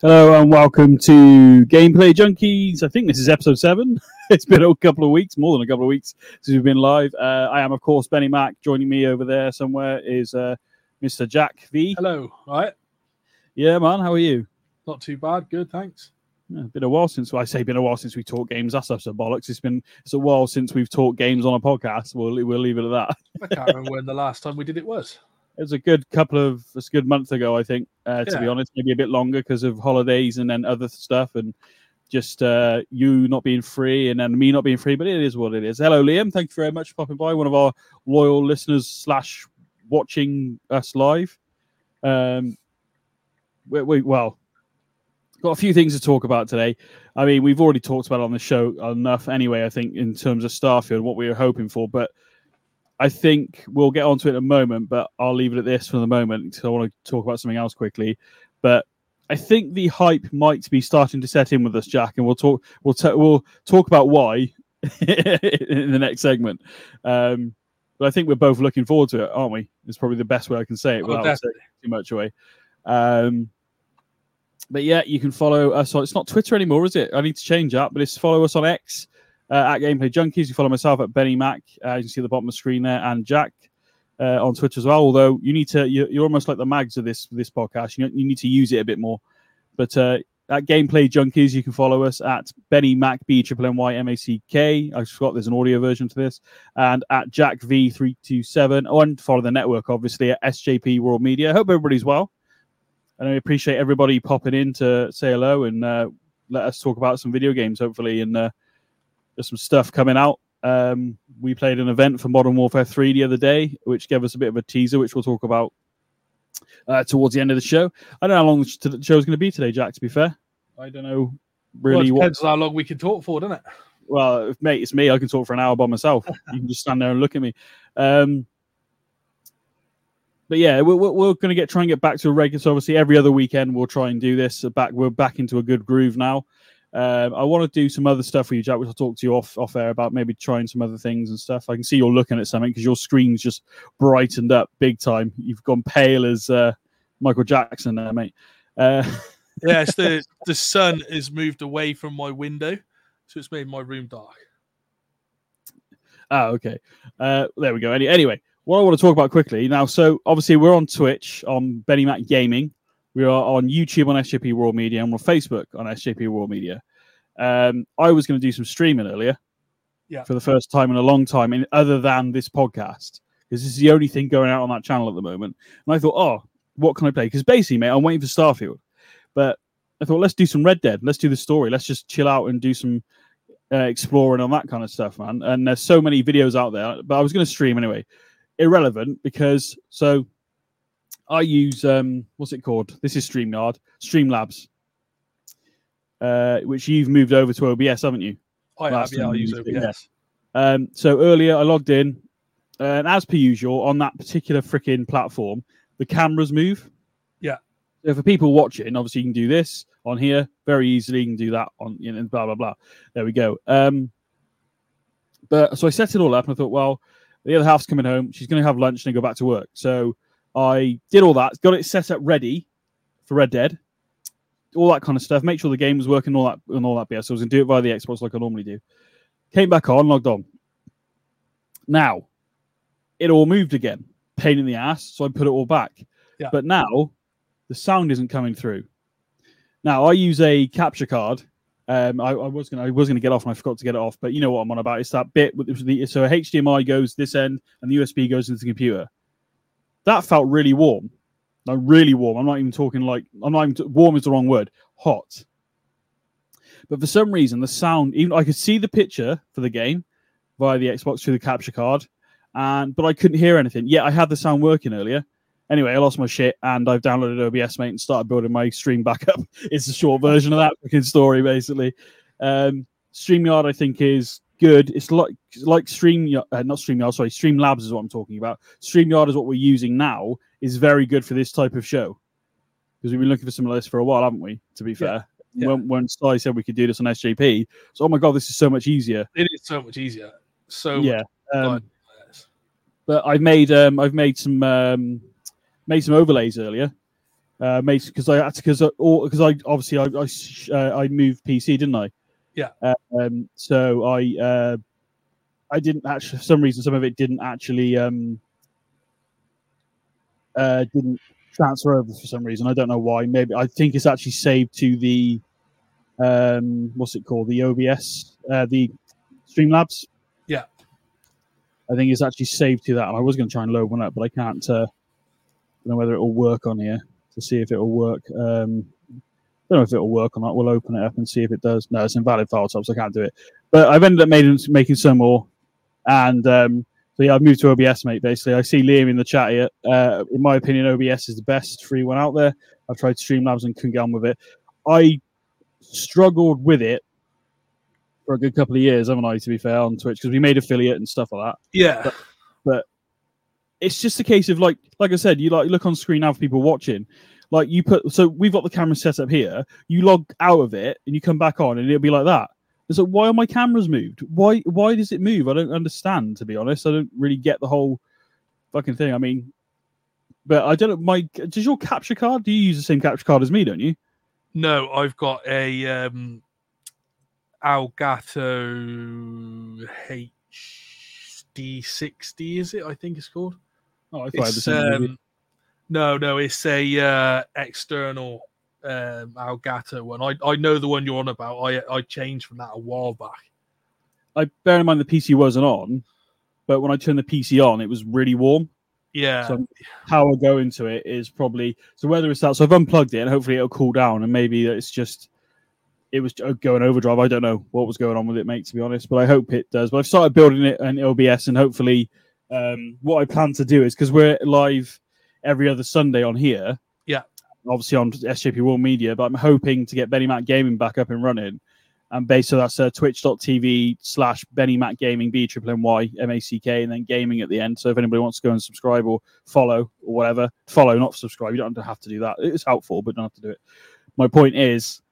Hello and welcome to Gameplay Junkies. I think this is episode 7. It's been a couple of weeks, more than a couple of weeks since we've been live. I am, of course, Benny Mac. Joining me over there somewhere is Mr. Jack V. Hello. All right. Yeah, man. How are you? Not too bad. Good, thanks. Yeah, been a while since we talked games. That's utter bollocks. It's a while since we've talked games on a podcast. We'll leave it at that. I can't remember when the last time we did it was. It was a good month ago, I think, to be honest, maybe a bit longer because of holidays and then other stuff and just you not being free and then me not being free, but it is what it is. Hello, Liam. Thank you very much for popping by. One of our loyal listeners / watching us live. Well, got a few things to talk about today. I mean, we've already talked about it on the show enough anyway, I think, in terms of Starfield, what we were hoping for, but I think we'll get onto it in a moment, but I'll leave it at this for the moment because I want to talk about something else quickly. But I think the hype might be starting to set in with us, Jack, and we'll talk about why in the next segment. But I think we're both looking forward to it, aren't we? It's probably the best way I can say it without saying too much away. But yeah, you can follow us on. It's not Twitter anymore, is it? I need to change that. But it's follow us on X. At Gameplay Junkies. You follow myself at Benny Mac. You can see at the bottom of the screen there, and Jack on Twitter as well. Although you need to, you're almost like the mags of this podcast. You need to use it a bit more. But at Gameplay Junkies, you can follow us at Benny Mac BNNYMACK. I forgot there's an audio version to this, and at Jack V327. Oh, and follow the network obviously at SJP World Media. Hope everybody's well, and I appreciate everybody popping in to say hello and let us talk about some video games hopefully and. There's some stuff coming out. We played an event for Modern Warfare 3 the other day, which gave us a bit of a teaser, which we'll talk about towards the end of the show. I don't know how long the show's going to be today, Jack, to be fair. I don't know really what... Well, it depends on how long we can talk for, doesn't it? Well, mate, it's me. I can talk for an hour by myself. You can just stand there and look at me. But yeah, we're going to try and get back to a regular... So obviously every other weekend we'll try and do this. We're back into a good groove now. I want to do some other stuff with you, Jack, which I'll talk to you off air about, maybe trying some other things and stuff. I can see you're looking at something because your screen's just brightened up big time. You've gone pale as Michael Jackson there, mate. Yeah, it's the sun has moved away from my window, so it's made my room dark. Ah, okay. There we go. Anyway, what I want to talk about quickly now, so obviously we're on Twitch on Benny Mac Gaming. We are on YouTube on SJP World Media and on Facebook on SJP World Media. I was going to do some streaming earlier for the first time in a long time, other than this podcast, because this is the only thing going out on that channel at the moment. And I thought, what can I play? Because basically, mate, I'm waiting for Starfield. But I thought, let's do some Red Dead. Let's do the story. Let's just chill out and do some exploring on that kind of stuff, man. And there's so many videos out there. But I was going to stream anyway. Irrelevant because... so. I use, what's it called? This is Streamlabs, which you've moved over to OBS, haven't you? I have, yeah, I use OBS. Yeah. So earlier I logged in, and as per usual, on that particular freaking platform, the cameras move. Yeah. So for people watching, obviously you can do this on here very easily. You can do that on, blah, blah, blah. There we go. But so I set it all up and I thought, well, the other half's coming home. She's going to have lunch and then go back to work. So... I did all that, got it set up ready for Red Dead, all that kind of stuff, make sure the game was working, all that BS. So I was going to do it via the Xbox like I normally do. Came back on, logged on. Now, it all moved again. Pain in the ass, so I put it all back. Yeah. But now, the sound isn't coming through. Now, I use a capture card. I was going to get off and I forgot to get it off, but you know what I'm on about. It's that bit. So a HDMI goes this end and the USB goes into the computer. That felt really warm. No, really warm. Warm is the wrong word. Hot. But for some reason, the sound, even I could see the picture for the game via the Xbox through the capture card, but I couldn't hear anything. Yeah, I had the sound working earlier. Anyway, I lost my shit, and I've downloaded OBS, mate, and started building my stream back up. It's the short version of that fucking story, basically. StreamYard, I think, is... good. It's like Streamlabs is what I'm talking about. StreamYard is what we're using now. Is very good for this type of show because we've been looking for some of this for a while, haven't we? To be fair, yeah. When Sly said we could do this on SJP, so oh my god, this is so much easier. It is so much easier. So yeah, but I've made some overlays earlier. Makes because I moved PC, didn't I? Yeah. So I didn't actually, for some reason, some of it didn't actually didn't transfer over for some reason. I don't know why. Maybe I think it's actually saved to the what's it called? The OBS, the Streamlabs. Yeah. I think it's actually saved to that. And I was going to try and load one up, but I can't. I don't know whether it will work on here to see if it will work. I don't know if it will work or not. We'll open it up and see if it does. No, it's invalid file type, so I can't do it. But I've ended up making some more. And so, yeah, I've moved to OBS, mate, basically. I see Liam in the chat here. In my opinion, OBS is the best free one out there. I've tried Streamlabs and couldn't get on with it. I struggled with it for a good couple of years, haven't I, to be fair, on Twitch, because we made affiliate and stuff like that. Yeah. But it's just a case of, like I said, you look on screen now for people watching. Like, you put, so we've got the camera set up here. You log out of it and you come back on, and it'll be like that. It's like, why are my cameras moved? Why does it move? I don't understand, to be honest. I don't really get the whole fucking thing. I mean, but I don't know. Does your capture card? Do you use the same capture card as me? Don't you? No, I've got a Elgato HD60. Is it? I think it's called. Oh, I thought I had the same. No, it's a external Elgato one. I know the one you're on about. I changed from that a while back. I bear in mind the PC wasn't on, but when I turned the PC on, it was really warm. Yeah. So how I go into it is probably... So whether it's that... So I've unplugged it, and hopefully it'll cool down, and maybe it's just... It was going overdrive. I don't know what was going on with it, mate, to be honest, but I hope it does. But I've started building it in OBS, and hopefully what I plan to do is... Because we're live... every other Sunday on here. Yeah. Obviously on SJP World Media, but I'm hoping to get Benny Mac Gaming back up and running. And based on that's twitch.tv/Benny Mac Gaming, BMMYMACK, and then gaming at the end. So if anybody wants to go and subscribe or follow or whatever, follow, not subscribe. You don't have to do that. It's helpful, but don't have to do it. My point is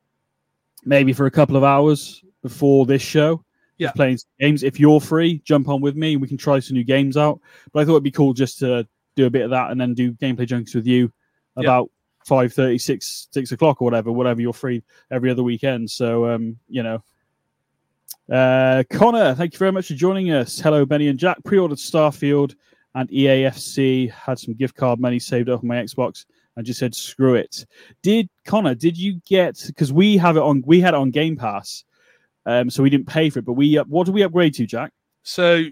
maybe for a couple of hours before this show, yeah, playing games. If you're free, jump on with me and we can try some new games out. But I thought it'd be cool just to do a bit of that and then do gameplay junks with you about 5:30, 6 o'clock or whatever you're free every other weekend. So, Connor, thank you very much for joining us. Hello, Benny and Jack. Pre-ordered Starfield and EAFC, had some gift card money saved up on my Xbox and just said, screw it. Connor, did you get, because we had it on Game Pass, so we didn't pay for it, but what did we upgrade to, Jack? So,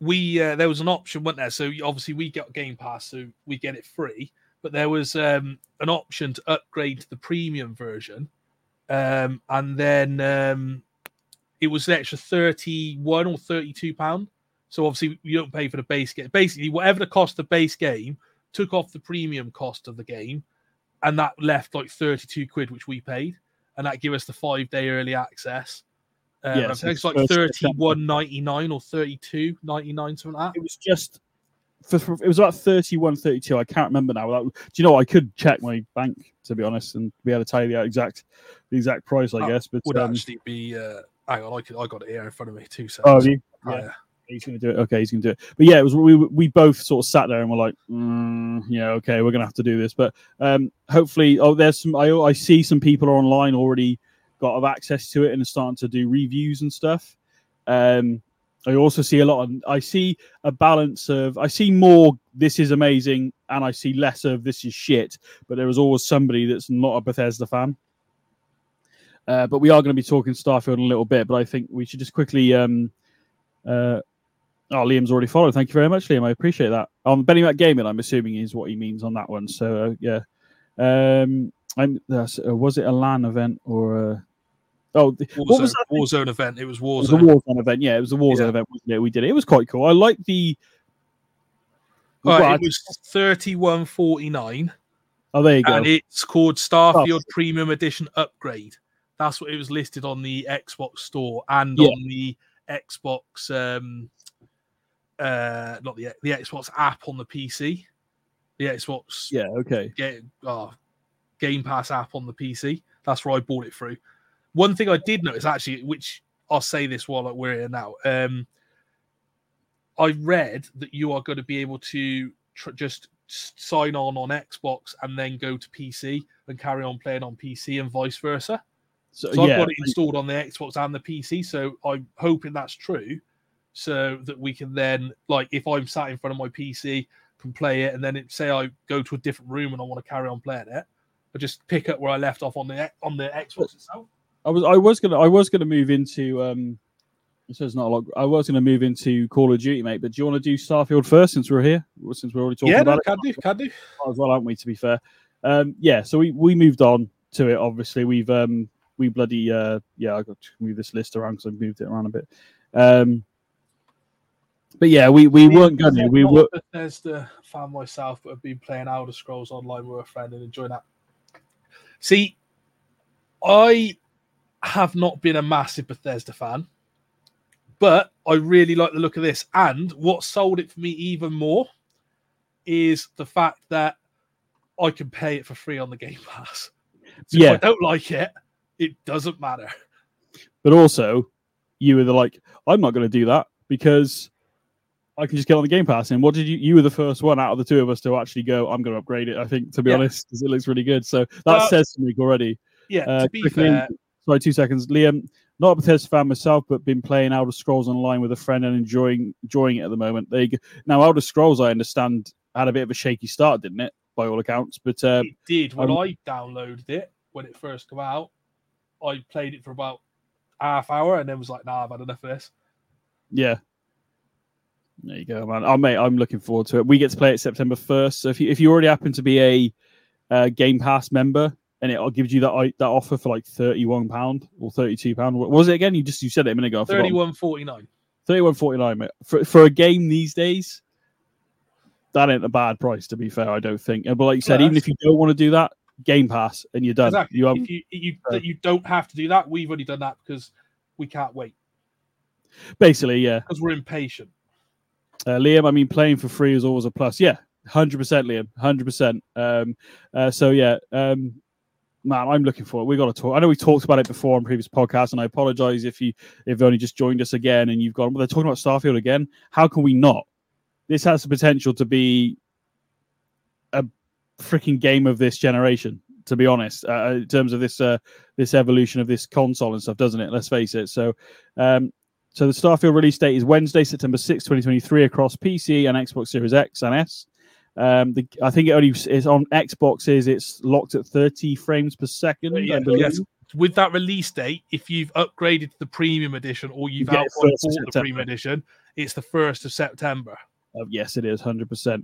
there was an option, wasn't there? So obviously we got Game Pass, so we get it free. But there was an option to upgrade to the premium version, and then it was an extra £31 or £32. So obviously you don't pay for the base game. Basically, whatever the cost of the base game took off the premium cost of the game, and that left like £32, which we paid, and that gave us the 5-day early access. I think it's like £31.99 or £32.99, something like that. It was just it was about £31.32. I can't remember now. Do you know what? I could check my bank, to be honest, and be able to tell you the exact price, I guess. But would actually be hang on, I got it here in front of me, 2 seconds. Oh, have you? Yeah. He's gonna do it. Okay, he's gonna do it. But yeah, it was we both sort of sat there and were like, okay, we're gonna have to do this. But hopefully, there's some. I see some people are online already. Got of access to it and starting to do reviews and stuff. I also see a lot of, I see a balance of, I see more this is amazing and I see less of this is shit, but there is always somebody that's not a Bethesda fan. But we are going to be talking Starfield in a little bit, but I think we should just quickly Liam's already followed. Thank you very much, Liam. I appreciate that. Benny Mac Gaming, I'm assuming, is what he means on that one. So was it a LAN event or a... Warzone event. It was Warzone. It was a Warzone event. Yeah, it was a Warzone event, wasn't it? We did it. It was quite cool. I like the... It was £31.49. Oh, there you go. And it's called Starfield Premium Edition Upgrade. That's what it was listed on the Xbox store and on the Xbox... not the Xbox app on the PC. The Xbox... Yeah, okay. Game Pass app on the PC. That's where I bought it through. One thing I did notice, actually, which I'll say this while we're here now. I read that you are going to be able to just sign on Xbox and then go to PC and carry on playing on PC and vice versa. So yeah. I've got it installed on the Xbox and the PC, so I'm hoping that's true, so that we can then, like, if I'm sat in front of my PC, can play it, and then say I go to a different room and I want to carry on playing it, I just pick up where I left off on the Xbox itself. I was gonna move into so it's not a lot. I was going to move into Call of Duty, mate, but do you want to do Starfield first since we're here? Since we're already talking about it? Yeah, can do. As well, aren't we, to be fair? So we moved on to it, obviously. We've, I've got to move this list around because I've moved it around a bit. We weren't going to. Bethesda fan myself, but I've been playing Elder Scrolls Online with a friend and enjoying that. See, I have not been a massive Bethesda fan. But I really like the look of this. And what sold it for me even more is the fact that I can pay it for free on the Game Pass. So yeah. If I don't like it, it doesn't matter. But also, you were like, I'm not going to do that because I can just get on the Game Pass. And what did you were the first one out of the two of us to actually go, I'm going to upgrade it, I think, to be honest, because it looks really good. So that says something already. Yeah, to be fair. Sorry, 2 seconds. Liam, not a Bethesda fan myself, but been playing Elder Scrolls Online with a friend and enjoying it at the moment. There you go. Now, Elder Scrolls, I understand, had a bit of a shaky start, didn't it? By all accounts. But it did. When I downloaded it, when it first came out, I played it for about half hour and then was like, nah, I've had enough of this. Yeah. There you go, man. Oh, mate, I'm looking forward to it. We get to play it September 1st. So if you already happen to be a Game Pass member, and it gives you that offer for like £31 or £32. What was it again? You said it a minute ago. £31.49. £31.49, mate. For a game these days, that ain't a bad price, to be fair, I don't think. But like you said, even if you don't want to do that, Game Pass, and you're done. Exactly. You don't have to do that. We've already done that because we can't wait. Basically, yeah. Because we're impatient. Liam, I mean, playing for free is always a plus. Yeah, 100%, Liam, 100%. Man, I'm looking for it. We've got to talk. I know we talked about it before on previous podcasts, and I apologize if you've only just joined us again and you've gone, well, they're talking about Starfield again. How can we not? This has the potential to be a freaking game of this generation, to be honest, in terms of this evolution of this console and stuff, doesn't it? Let's face it. So the Starfield release date is Wednesday, September 6, 2023, across PC and Xbox Series X and S. I think it's on Xboxes. It's locked at 30 frames per second. Yeah, yes. With that release date, if you've upgraded to the premium edition or you've outbought the premium edition, it's the 1st of September. Yes, it is 100%.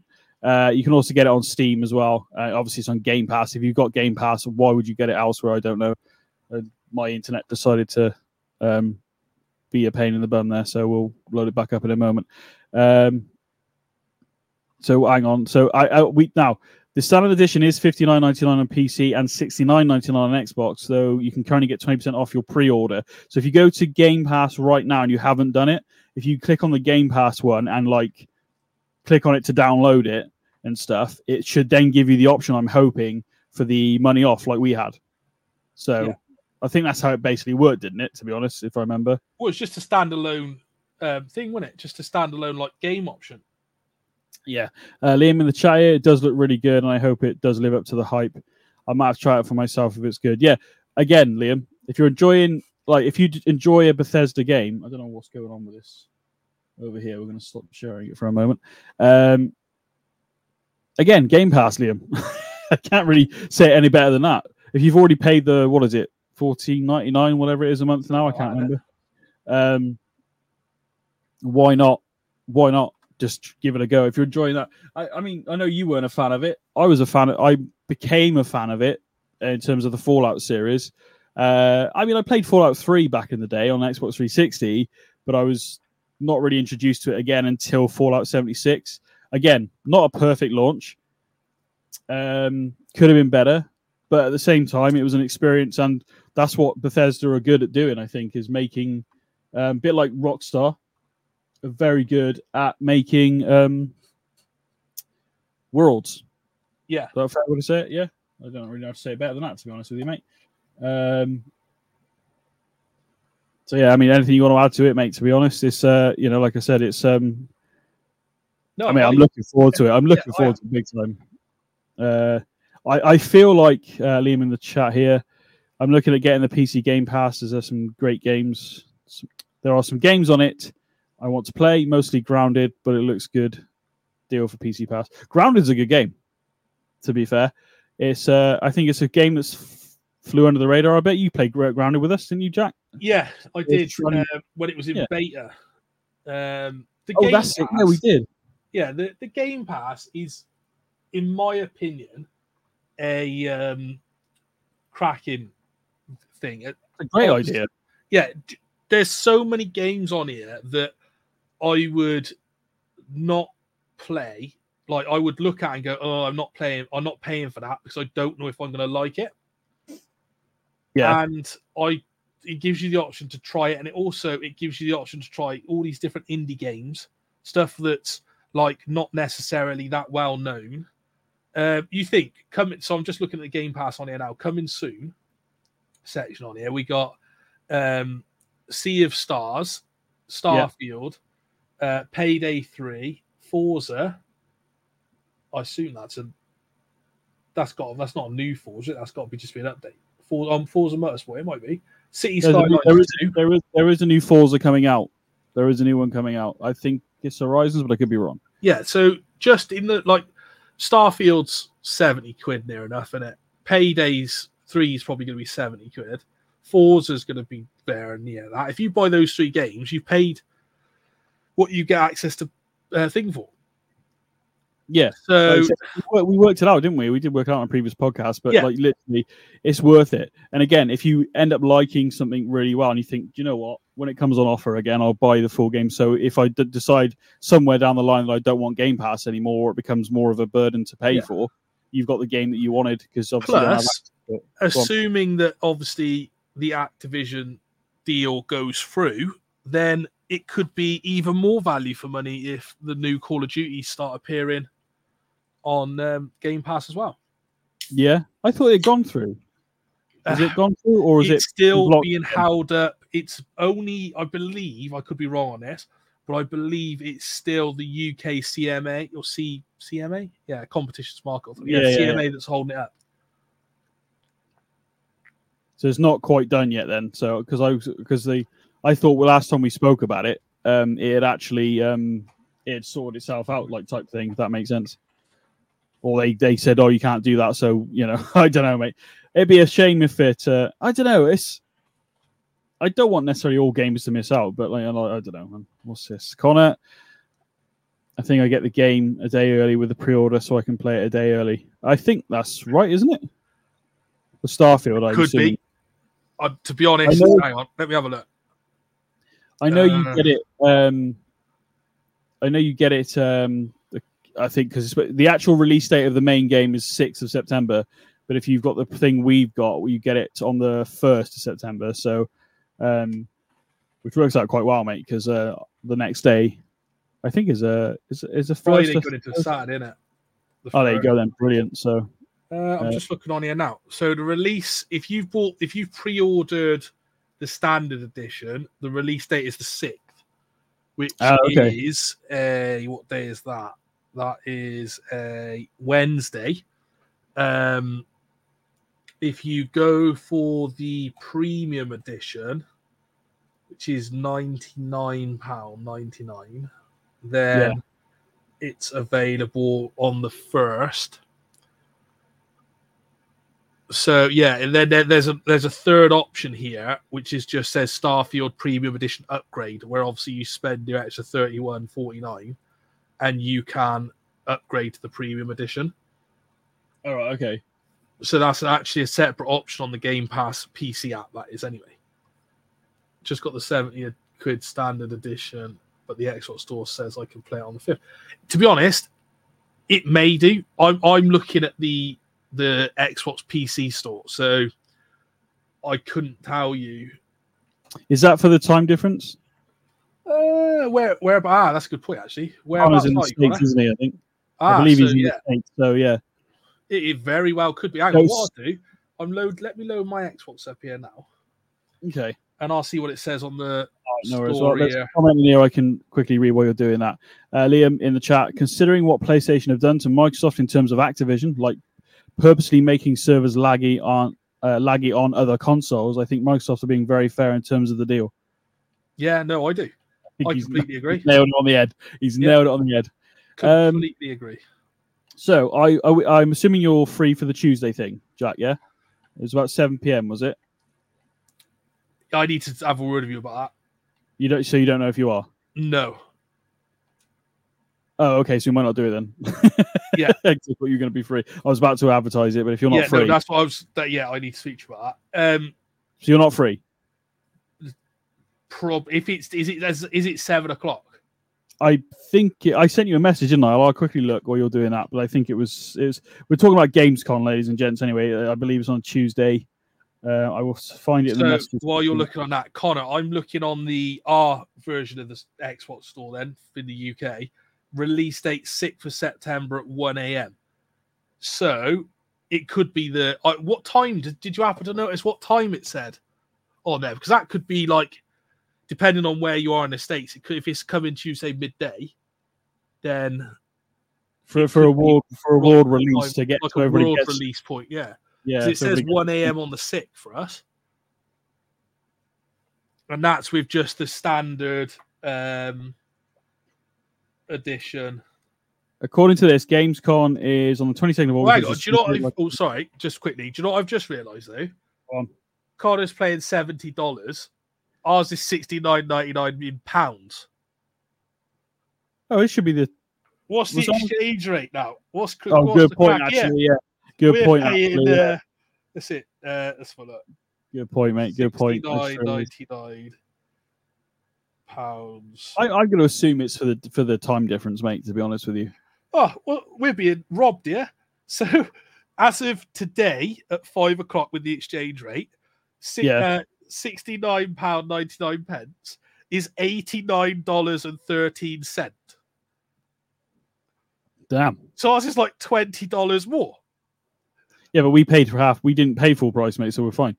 You can also get it on Steam as well. Obviously, it's on Game Pass. If you've got Game Pass, why would you get it elsewhere? I don't know. My internet decided to be a pain in the bum there, so we'll load it back up in a moment. So hang on. So the standard edition is $59.99 on PC and $69.99 on Xbox. So you can currently get 20% off your pre-order. So if you go to Game Pass right now and you haven't done it, if you click on the Game Pass one and like click on it to download it and stuff, it should then give you the option. I'm hoping for the money off, like we had. So yeah. I think that's how it basically worked, didn't it? To be honest, if I remember, well, it's just a standalone thing, wasn't it? Just a standalone like game option. Yeah, Liam in the chat here, it does look really good, and I hope it does live up to the hype. I might have to try it for myself if it's good. Yeah, again, Liam, if you enjoy a Bethesda game, I don't know what's going on with this over here. We're going to stop sharing it for a moment. Again, Game Pass, Liam. I can't really say it any better than that. If you've already paid the, what is it, $14.99, whatever it is a month now, I can't remember. Why not? Just give it a go if you're enjoying that. I mean, I know you weren't a fan of it. I was a fan. I became a fan of it in terms of the Fallout series. I played Fallout 3 back in the day on Xbox 360, but I was not really introduced to it again until Fallout 76. Again, not a perfect launch. Could have been better, but at the same time, it was an experience, and that's what Bethesda are good at doing, I think, is making a bit like Rockstar. Very good at making worlds. Yeah. Is that fair to say it? Yeah. I don't really know how to say it better than that, to be honest with you, mate. Anything you want to add to it, mate, to be honest, it's like I said, it's No, I mean, I'm looking forward to it. I'm looking forward to it big time. I feel like, Liam in the chat here, I'm looking at getting the PC Game Pass as there's some great games. There are some games on it I want to play, mostly Grounded, but it looks good. Deal for PC Pass. Grounded's a good game, to be fair. It's I think it's a game that's flew under the radar. I bet you played Grounded with us, didn't you, Jack? Yeah, I did when it was in beta. Game that's Pass, it. Yeah, we did. Yeah, the Game Pass is, in my opinion, a cracking thing. It's a great idea. Yeah, there's so many games on here that I would not play. Like, I would look at and go, oh, I'm not paying for that because I don't know if I'm going to like it. Yeah. And it gives you the option to try it. And it gives you the option to try all these different indie games, stuff that's like not necessarily that well known. So I'm just looking at the Game Pass on here now, coming soon section on here. We got Sea of Stars, Starfield, Payday 3, Forza. I assume that's not a new Forza. That's got to be just be an update. Forza Motorsport, it might be. City Skylines. There is a new Forza coming out. There is a new one coming out. I think it's Horizons, but I could be wrong. Yeah. So just in the Starfield's £70 near enough, isn't it? Payday's 3 is probably going to be £70. Forza's going to be there and near that. If you buy those three games, you've paid what you get access to thing for. Yeah, so we worked it out, didn't we? We did work it out on a previous podcast, but literally, it's worth it. And again, if you end up liking something really well and you think, do you know what, when it comes on offer again, I'll buy the full game. So if I decide somewhere down the line that I don't want Game Pass anymore, or it becomes more of a burden to pay for, you've got the game that you wanted. Because obviously, assuming that obviously the Activision deal goes through, then it could be even more value for money if the new Call of Duty start appearing on Game Pass as well. Yeah, I thought it had gone through. Has it gone through, or is it still being held up? It's only, I believe, I could be wrong on this, but I believe it's still the UK CMA or CMA, Competitions Market. CMA that's holding it up. So it's not quite done yet, then. So I thought last time we spoke about it, it had actually it sorted itself out, like type thing. If that makes sense. Or they said, "Oh, you can't do that." So I don't know, mate. It'd be a shame if it. I don't know. I don't want necessarily all games to miss out, but I don't know. What's this, Connor? I think I get the game a day early with the pre-order, so I can play it a day early. I think that's right, isn't it? The Starfield, I could be. To be honest, hang on. Let me have a look. I know you get it. I think because the actual release date of the main game is 6th of September, but if you've got the thing we've got, you get it on the 1st of September. So, which works out quite well, mate, because the next day, I think is a Friday. Going into Saturday, isn't it? There you go then, brilliant. So, I'm just looking on here now. So the release, if you've pre-ordered the standard edition, the release date is the 6th, which is a what day is that? That is a Wednesday. If you go for the premium edition, which is £99.99, then it's available on the 1st. So and then there's a third option here, which is just says Starfield Premium Edition Upgrade, where obviously you spend your extra $31.49, and you can upgrade to the Premium Edition. All right, okay. So that's actually a separate option on the Game Pass PC app. That is anyway. Just got the £70 Standard Edition, but the Xbox Store says I can play it on the 5th. To be honest, it may do. I'm looking at the Xbox PC store, so I couldn't tell you. Is that for the time difference? Whereabouts? That's a good point, actually. Connor's in the States, isn't he? I think. I believe he's in the States. So yeah, it very well could be. What I'll do, let me load my Xbox up here now. Okay, and I'll see what it says on the no story. There's a comment in here I can quickly read while you're doing that. Liam in the chat, considering what PlayStation have done to Microsoft in terms of Activision, like purposely making servers laggy on other consoles, I think Microsoft are being very fair in terms of the deal. Yeah, no, I do. I completely agree. He's nailed it on the head. Completely agree. So I'm assuming you're free for the Tuesday thing, Jack, yeah? It was about 7 p.m., was it? I need to have a word with you about that. You don't know if you are? No. Oh, okay, so you might not do it then. Yeah. You're going to be free. I was about to advertise it, but if you're not free... No, that's what I was... I need to speak to you about that. So you're not free? Is it 7 o'clock? I think I sent you a message, didn't I? I'll quickly look while you're doing that, but I think it was we're talking about Gamescom, ladies and gents. Anyway, I believe it's on Tuesday. I will find it in the message. While you're looking on that, Connor, I'm looking on the R version of the Xbox store then in the UK. Release date 6th of September at 1 a.m. So it could be the what time did you happen to notice what time it said on there? Because that could be like, depending on where you are in the States, it could, if it's coming Tuesday midday, then for a world release to get like to a world release point, yeah. It says 1 a.m. on the 6th for us, and that's with just the standard edition. According to this, Gamescom is on the 22nd of August. Oh, do you know what? Sorry, just quickly. Do you know what I've just realised though? Connor's playing $70. Ours is $69.99 in pounds. Oh, it should be the... What's the exchange rate now? That's it. Let's follow up. Good point, mate. Good point. £69.99 pounds. I'm going to assume it's for the time difference, mate, to be honest with you. Oh, well, we're being robbed here. So, as of today, at 5 o'clock with the exchange rate, £69.99 is $89.13. Damn. So ours is like $20 more. Yeah, but we paid for half. We didn't pay full price, mate, so we're fine.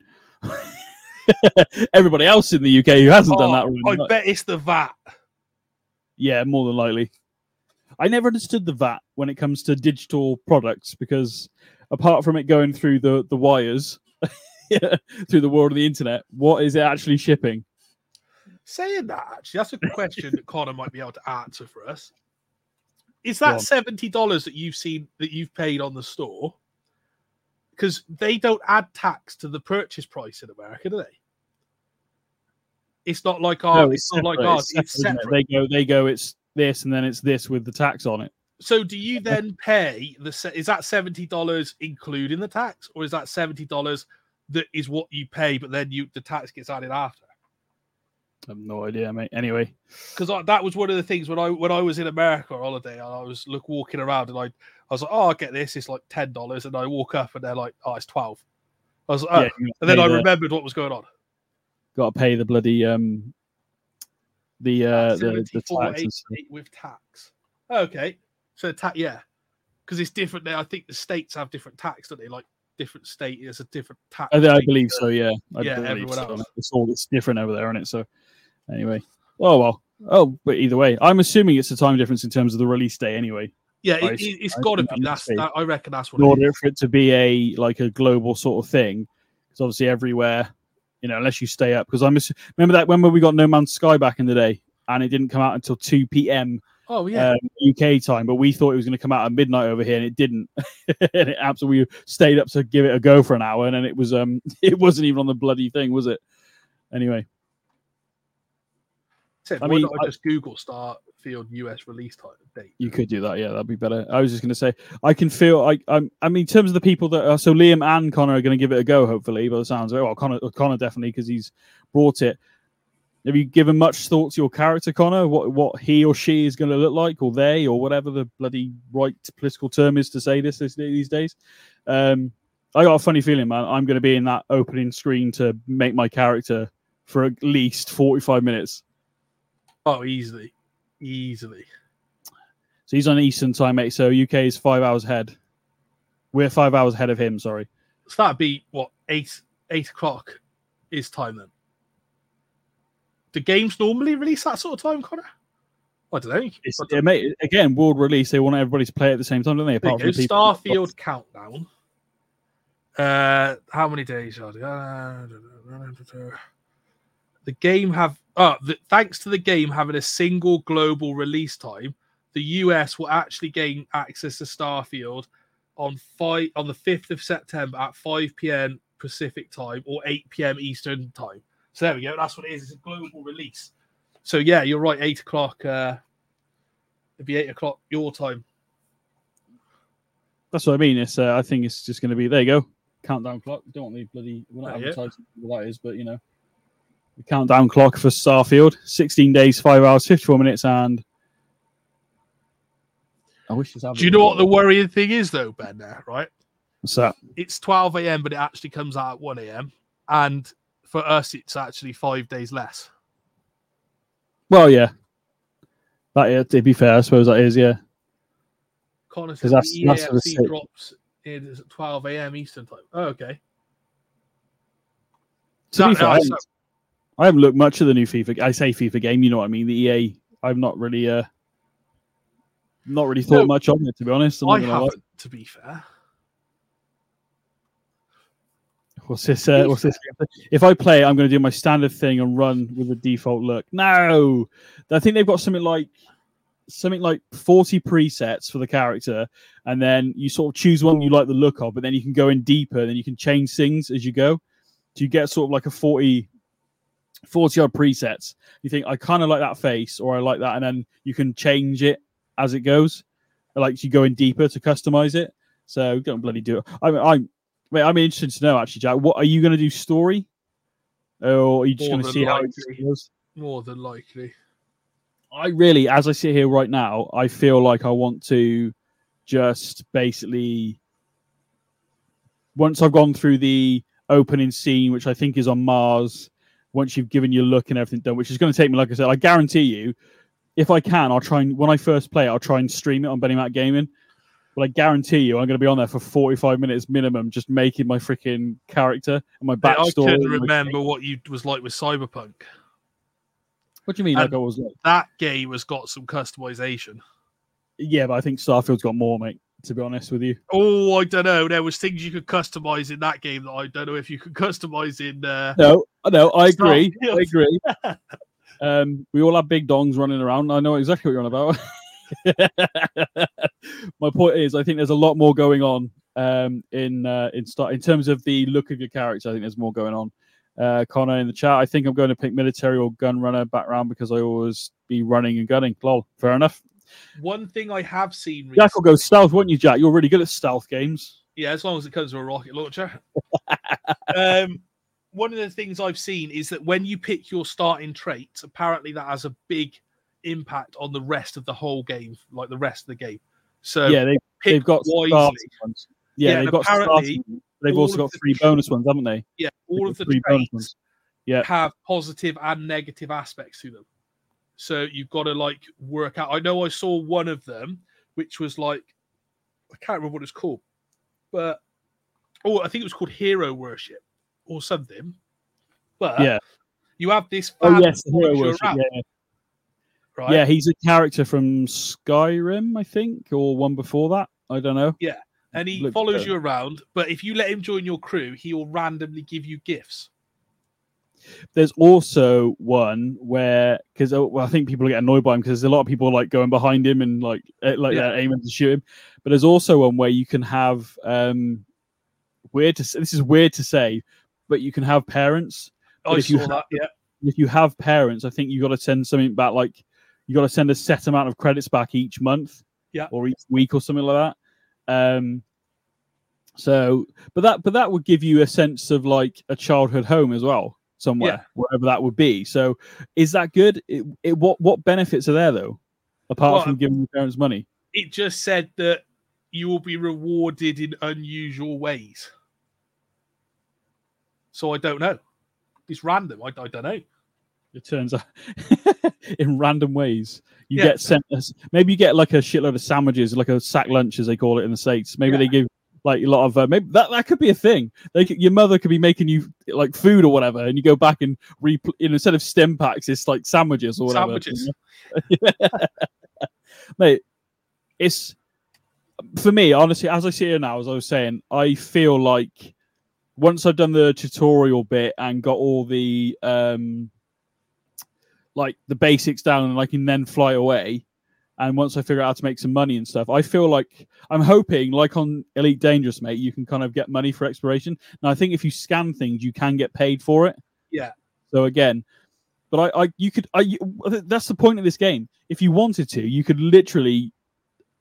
Everybody else in the UK who hasn't done that. Really, I bet it's the VAT. Yeah, more than likely. I never understood the VAT when it comes to digital products because apart from it going through the wires... through the world of the internet, what is it actually shipping? Saying that, actually, that's a good question that Connor might be able to answer for us. Is that $70 that you've seen that you've paid on the store? Because they don't add tax to the purchase price in America, do they? It's not like ours. No, it's separate. They go. It's this, and then it's this with the tax on it. So do you then pay is that $70 including the tax, or is that $70? That is what you pay, but then the tax gets added after. I have no idea, mate. Anyway, because that was one of the things when I was in America on holiday, and I was walking around, and I was like, oh, I get this. It's like $10, and I walk up, and they're like, oh, it's 12. I was like, oh, yeah, and then I remembered what was going on. Got to pay the bloody the tax with tax. Okay, so tax, yeah, because it's different there. I think the states have different tax, don't they? Like. Different state is a different tax. I believe so. Yeah, everyone else. It's different over there, isn't it? So, anyway, but either way, I'm assuming it's a time difference in terms of the release day. Anyway, yeah, it's got to be. I reckon that's what. In order for it to be a global sort of thing, because obviously everywhere, unless you stay up. Because remember that when we got No Man's Sky back in the day, and it didn't come out until 2 p.m. Oh, yeah. UK time, but we thought it was going to come out at midnight over here, and it didn't. And it absolutely stayed up to give it a go for an hour, and then it was it wasn't even on the bloody thing, was it? Anyway, I mean, I just Google Starfield US release type of date. You could do that, yeah, that'd be better. I was just going to say, I can feel. I mean, in terms of the people that are, so Liam and Connor are going to give it a go, hopefully. By the sounds of it, well, Connor definitely because he's brought it. Have you given much thought to your character, Connor? What he or she is going to look like, or they, or whatever the bloody right political term is to say this these days? I got a funny feeling, man. I'm going to be in that opening screen to make my character for at least 45 minutes. Oh, easily. So he's on Eastern time, mate. So UK is 5 hours ahead. We're 5 hours ahead of him. Sorry. So that'd be what 8 o'clock is time then. Do games normally release that sort of time, Connor? I don't know. Yeah, mate, again, world release, they want everybody to play at the same time, don't they? Apart from Starfield countdown. How many days are there? The game have... thanks to the game having a single global release time, the US will actually gain access to Starfield on the 5th of September at 5 p.m. Pacific time or 8 p.m. Eastern time. So there we go. That's what it is. It's a global release. So yeah, you're right. 8 o'clock. It'd be 8 o'clock your time. That's what I mean. It's. I think it's just going to be. There you go. Countdown clock. Don't need bloody. We're not advertising what that is, but you know, the countdown clock for Starfield. 16 days, 5 hours, 54 minutes, and I wish. Do you know what the worrying thing is though, Ben? There, right? What's that? It's 12 a.m., but it actually comes out at 1 a.m. and for us, it's actually 5 days less. Well, yeah. To be fair, I suppose that is, yeah. Connor says the EAFC drops in at 12 a.m. Eastern time. Oh, okay. I haven't looked much at the new FIFA. I say FIFA game, you know what I mean. The EA, I've not really thought much on it, to be honest. I haven't, to be fair. What's this? If I play, I'm going to do my standard thing and run with the default look. No, I think they've got something like 40 presets for the character, and then you sort of choose one you like the look of, but then you can go in deeper, then you can change things as you go. So you get sort of like a 40 odd presets. You think I kind of like that face, or I like that, and then you can change it as it goes. You go in deeper to customize it. So don't bloody do it. Wait, I'm interested to know, actually, Jack. What are you going to do? Story, or are you just going to see how it goes? More than likely. I really, as I sit here right now, I feel like I want to just basically, once I've gone through the opening scene, which I think is on Mars, once you've given your look and everything done, which is going to take me, like I said, I guarantee you, if I can, I'll try and when I first play it, I'll try and stream it on Benny Mac Gaming. But I guarantee you, I'm going to be on there for 45 minutes minimum, just making my freaking character and my backstory. I couldn't remember what you was like with Cyberpunk. What do you mean? Like I was like? That game has got some customization. Yeah, but I think Starfield's got more, mate, to be honest with you. Oh, I don't know. There was things you could customize in that game that I don't know if you could customize in... No, I agree. Starfield. I agree. We all have big dongs running around. I know exactly what you're on about. My point is, I think there's a lot more going on in terms of the look of your character. I think there's more going on. Connor in the chat, I think I'm going to pick military or gun runner background because I always be running and gunning. Lol, fair enough. One thing I have seen recently... Jack will go stealth, won't you, Jack? You're really good at stealth games. Yeah, as long as it comes to a rocket launcher. One of the things I've seen is that when you pick your starting traits, apparently that has a big impact on the rest of the whole game, like the rest of the game. So yeah, they've got wisely. Yeah, they've got starting. They've also got three bonus ones, haven't they? Yeah, all of the traits have positive and negative aspects to them. So you've got to work out. I know I saw one of them, which was I can't remember what it's called, but I think it was called hero worship or something. But yeah, you have this. Oh yes, hero worship. Yeah. Right. Yeah, he's a character from Skyrim, I think, or one before that. I don't know. Yeah, and he follows you around, but if you let him join your crew, he will randomly give you gifts. There's also one where, because I think people get annoyed by him because there's a lot of people going behind him and aiming to shoot him. But there's also one where you can have this is weird to say, but you can have parents. Oh, I saw that. Yeah. If you have parents, I think you got to send something back you got to send a set amount of credits back each month, or each week, or something like that. But that would give you a sense of a childhood home as well, somewhere, wherever that would be. So, is that good? What benefits are there though, apart from giving your parents money? It just said that you will be rewarded in unusual ways. So I don't know. It's random. I don't know. It turns out in random ways you get sent. Maybe you get a shitload of sandwiches, like a sack lunch as they call it in the States. Maybe they give like a lot of maybe that could be a thing. Like your mother could be making you like food or whatever, and you go back and instead of stem packs, it's like sandwiches or whatever. Sandwiches, mate. It's for me, honestly, as I see it now. As I was saying, I feel like once I've done the tutorial bit and got all the like the basics down, and I can then fly away. And once I figure out how to make some money and stuff, I feel like I'm hoping, like on Elite Dangerous, mate, you can kind of get money for exploration. And I think if you scan things, you can get paid for it. Yeah. So again, but you could, that's the point of this game. If you wanted to, you could literally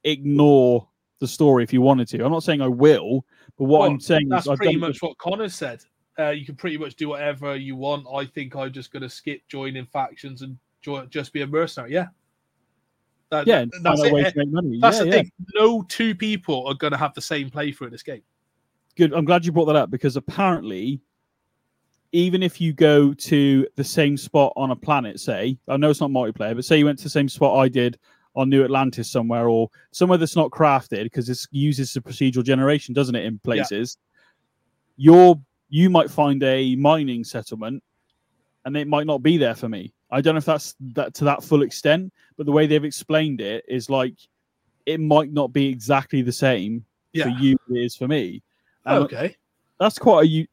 ignore the story if you wanted to. I'm not saying I will, but I'm saying is, that's pretty much what Connor said. You can pretty much do whatever you want. I think I'm just going to skip joining factions and just be a mercenary. Yeah. That's it. That's the thing. No two people are going to have the same playthrough in this game. Good. I'm glad you brought that up because apparently, even if you go to the same spot on a planet, say, I know it's not multiplayer, but say you went to the same spot I did on New Atlantis somewhere or somewhere that's not crafted because it uses the procedural generation, doesn't it, in places, you might find a mining settlement and it might not be there for me. I don't know if that's that to that full extent, but the way they've explained it is like it might not be exactly the same for you as it is for me. Okay, that's what I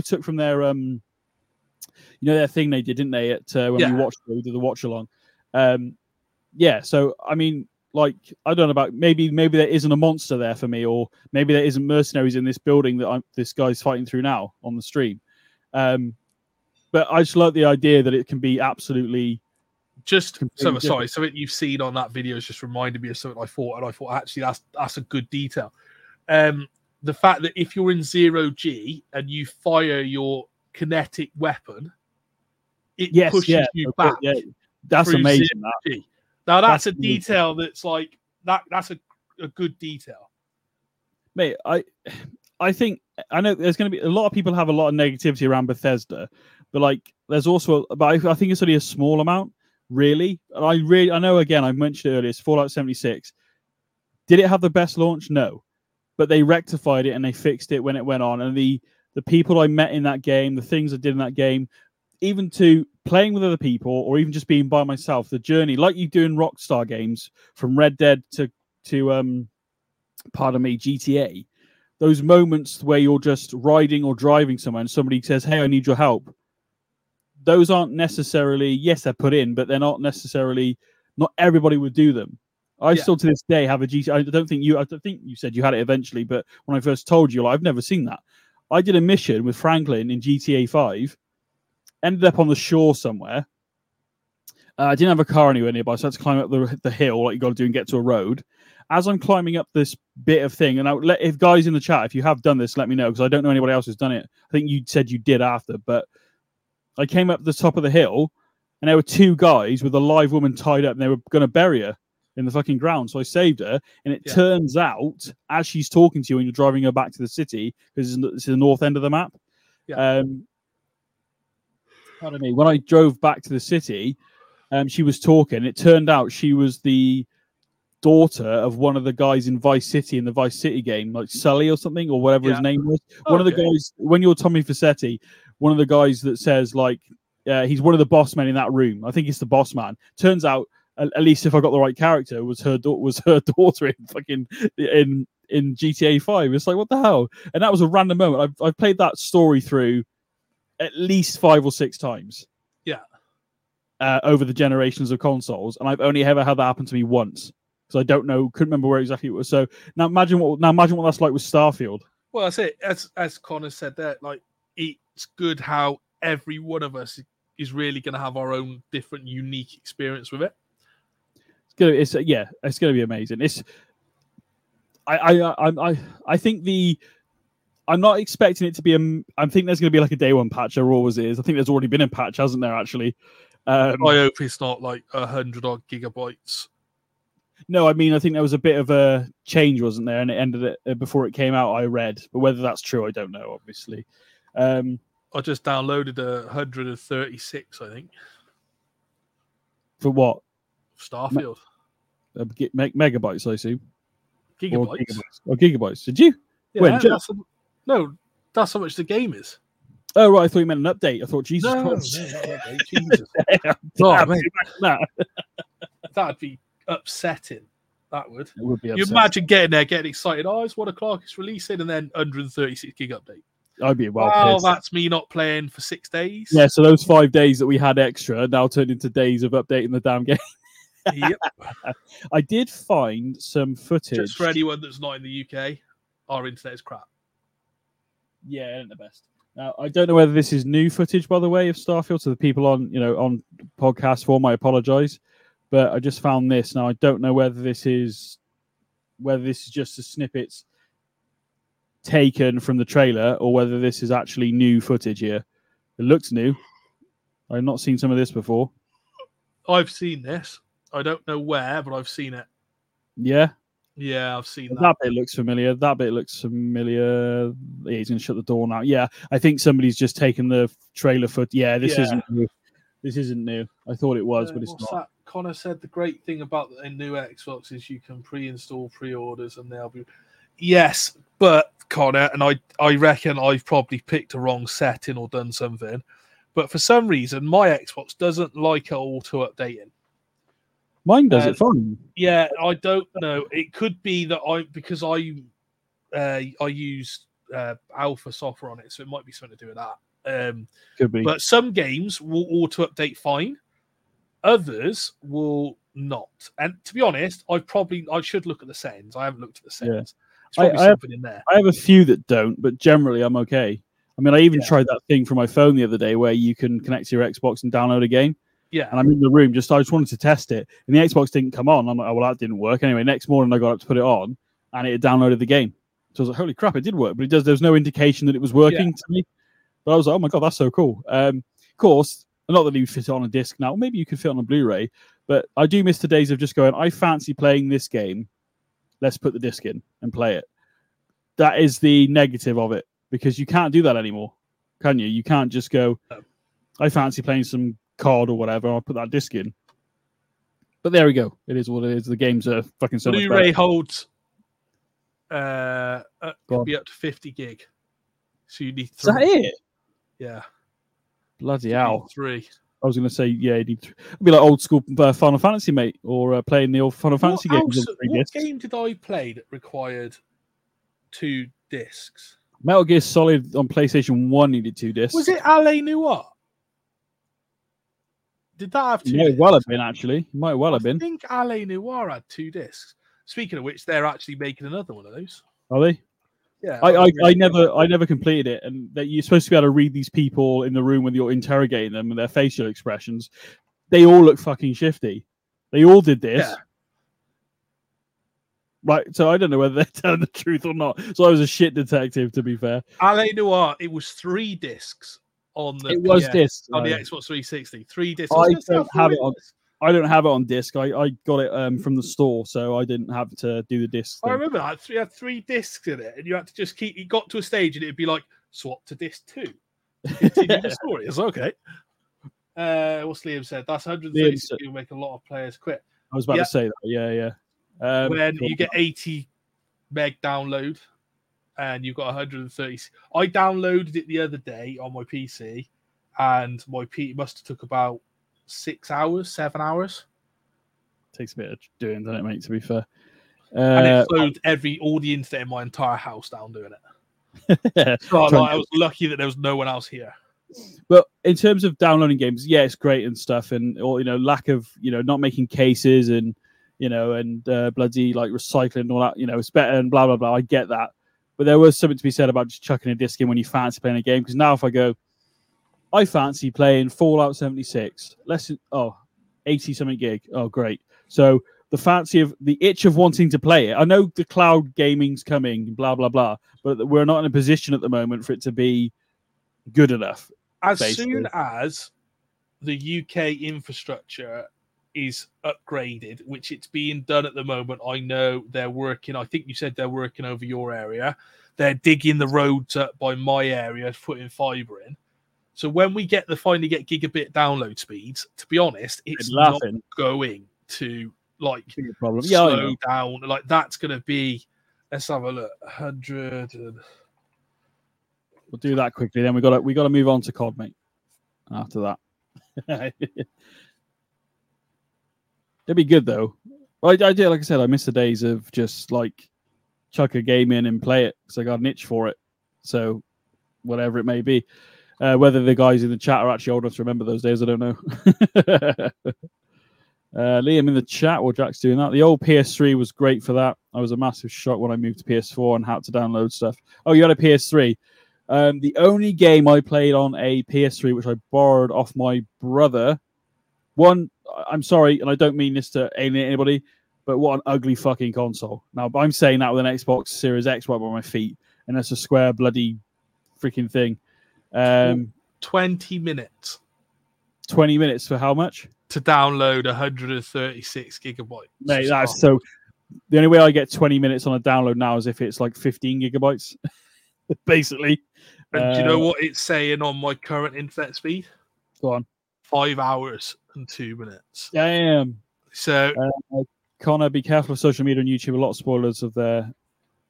took from their their thing they did, didn't they? At when we did the watch along. So I mean, like I don't know about maybe there isn't a monster there for me, or maybe there isn't mercenaries in this building that this guy's fighting through now on the stream. But I just like the idea that it can be absolutely something you've seen on that video has just reminded me of something I thought, and I thought actually that's a good detail. The fact that if you're in 0G and you fire your kinetic weapon, it pushes you back. Yeah. That's amazing. That. Now that's a detail that's like that. That's a good detail, mate. I think I know there's going to be a lot of people have a lot of negativity around Bethesda. But like, there's also, but I think it's only a small amount, really. And I know. Again, I mentioned it earlier. It's Fallout 76. Did it have the best launch? No, but they rectified it and they fixed it when it went on. And the people I met in that game, the things I did in that game, even to playing with other people or even just being by myself, the journey, like you do in Rockstar games, from Red Dead to GTA. Those moments where you're just riding or driving somewhere and somebody says, "Hey, I need your help." Those aren't necessarily, yes, they're put in, but they're not necessarily, not everybody would do them. I still to this day have a GTA. I don't think you said you had it eventually, but when I first told you, like, I've never seen that. I did a mission with Franklin in GTA 5, ended up on the shore somewhere. I didn't have a car anywhere nearby, so I had to climb up the hill like you got to do and get to a road. As I'm climbing up this bit of thing, and if guys in the chat, if you have done this, let me know, because I don't know anybody else who's done it. I think you said you did after, but I came up the top of the hill and there were two guys with a live woman tied up and they were going to bury her in the fucking ground. So I saved her. And it turns out, as she's talking to you and you're driving her back to the city, because it's the north end of the map. Yeah. Pardon me. When I drove back to the city, she was talking. It turned out she was the daughter of one of the guys in Vice City in the Vice City game, like Sully or something, or whatever his name was. One of the guys, when you're Tommy Fassetti, one of the guys that says, like, he's one of the boss men in that room. I think it's the boss man. Turns out, at least if I got the right character, was her daughter in fucking in GTA 5. It's like, what the hell? And that was a random moment. I've played that story through at least 5 or 6 times. Yeah. Over the generations of consoles, and I've only ever had that happen to me once. So I don't know, couldn't remember where exactly it was. So now imagine what that's like with Starfield. Well, that's it. As Connor said there, like, it's good how every one of us is really going to have our own different, unique experience with it. It's going to be amazing. I'm not expecting it to be I think there's going to be like a day one patch. There always is. I think there's already been a patch, hasn't there? Actually, I hope it's not like 100 odd gigabytes. No, I mean, I think there was a bit of a change, wasn't there? And it ended it before it came out, I read. But whether that's true, I don't know, obviously. I just downloaded 136, I think. For what? Starfield. Megabytes, I assume. Gigabytes. Or gigabytes. Did you? Yeah, when, no, that's how much the game is. Oh, right. I thought you meant an update. I thought, Jesus Christ. No, Jesus. Oh, man. That'd be upsetting. That would. It would be upsetting. You imagine getting there, getting excited. Oh, it's 1 o'clock, it's releasing, and then 136 gig update. I'd be pissed. That's me not playing for 6 days. Yeah, so those 5 days that we had extra now turned into days of updating the damn game. Yep. I did find some footage. Just for anyone that's not in the UK, our internet is crap. Yeah, it ain't the best. Now, I don't know whether this is new footage, by the way, of Starfield. So the people on, you know, on podcast form, I apologise, but I just found this. Now I don't know whether this is just the snippets taken from the trailer or whether this is actually new footage here. It looks new. I've not seen some of this before. I've seen this. I don't know where, but I've seen it. Yeah. Yeah, I've seen that. That bit looks familiar. Yeah, he's going to shut the door now. Yeah, I think somebody's just taken the trailer foot. Yeah, isn't new. This isn't new. I thought it was, but it's not. That? Connor said the great thing about the new Xbox is you can pre-install pre-orders and they'll be... Yes, but Connor, and I reckon I've probably picked a wrong setting or done something, but for some reason, my Xbox doesn't like it auto-updating. Mine does it fine. Yeah, I don't know. It could be that I use alpha software on it, so it might be something to do with that. Could be. But some games will auto-update fine, others will not. And to be honest, I should look at the settings. I haven't looked at the settings. Yeah. There's probably something in there. I have a few that don't, but generally I'm okay. I mean, I even tried that thing from my phone the other day where you can connect to your Xbox and download a game. Yeah, and I'm in the room. I just wanted to test it, and the Xbox didn't come on. I'm like, oh, well, that didn't work. Anyway, next morning I got up to put it on, and it had downloaded the game. So I was like, holy crap, it did work. But there was no indication that it was working to me. But I was like, oh my god, that's so cool. Of course, not that you fit it on a disc now. Maybe you could fit it on a Blu-ray. But I do miss the days of just going, I fancy playing this game. Let's put the disc in and play it. That is the negative of it because you can't do that anymore, can you? You can't just go, I fancy playing some card or whatever, I'll put that disc in. But there we go. It is what it is. The games are fucking so much better. Blu-ray holds could be up to 50 gig. So you need 3. Is that it? Yeah. Bloody hell. 3. I was going to say, yeah, it'd be like old school Final Fantasy, mate, or playing the old Final Fantasy games. What game did I play that required 2 discs? Metal Gear Solid on PlayStation 1 needed 2 discs. Was it L.A. Noire? Did that have 2 discs? Well have been, actually. Might well have been. I think L.A. Noire had 2 discs. Speaking of which, they're actually making another one of those. Are they? Yeah. I never completed it, and that you're supposed to be able to read these people in the room when you're interrogating them and their facial expressions. They all look fucking shifty. They all did this. Yeah. Right, so I don't know whether they're telling the truth or not. So I was a shit detective, to be fair. L.A. Noire, it was 3 discs. On the Xbox 360, 3 discs. I don't have it on disc. I got it from the store, so I didn't have to do the disc. I remember that. You had 3 discs in it, and you had to just keep. You got to a stage, and it'd be like swap to disc 2. Continue the story. It's okay. What's Liam said? That's 136. You make a lot of players quit. I was about to say that. Yeah. When you get 80 meg download. And you've got 130. I downloaded it the other day on my PC, and my PC must have took about 7 hours. Takes a bit of doing, doesn't it, mate? To be fair, and it slowed all the internet in my entire house down doing it. So I was lucky that there was no one else here. But in terms of downloading games, yeah, it's great and stuff, and or lack of not making cases and bloody like recycling and all that. It's better and blah blah blah. I get that. But there was something to be said about just chucking a disc in when you fancy playing a game. Because now if I go, I fancy playing Fallout 76, 80-something gig. Oh, great. So the itch of wanting to play it. I know the cloud gaming's coming, blah, blah, blah. But we're not in a position at the moment for it to be good enough. As soon as the UK infrastructure is upgraded, which it's being done at the moment. I know they're working. I think you said they're working over your area. They're digging the roads up by my area, putting fibre in. So when we finally get gigabit download speeds, to be honest, it's not going to slow down. Like that's going to be Let's have a look. 100. We'll do that quickly. Then we got to move on to COD, mate. After that, it'd be good though. Well, I did, like I said, I miss the days of just like chuck a game in and play it because I got an itch for it. So whatever it may be, whether the guys in the chat are actually old enough to remember those days, I don't know. Liam in the chat while Jack's doing that. The old PS3 was great for that. I was a massive shock when I moved to PS4 and had to download stuff. Oh, you had a PS3. The only game I played on a PS3, which I borrowed off my brother, one, I'm sorry, and I don't mean this to alienate anybody, but what an ugly fucking console. Now, I'm saying that with an Xbox Series X right by my feet, and that's a square bloody freaking thing. 20 minutes. 20 minutes for how much? To download 136 gigabytes. Mate, that's so... The only way I get 20 minutes on a download now is if it's like 15 gigabytes, basically. And do you know what it's saying on my current internet speed? Go on. 5 hours and 2 minutes. Damn. So, Connor, be careful of social media and YouTube. A lot of spoilers of their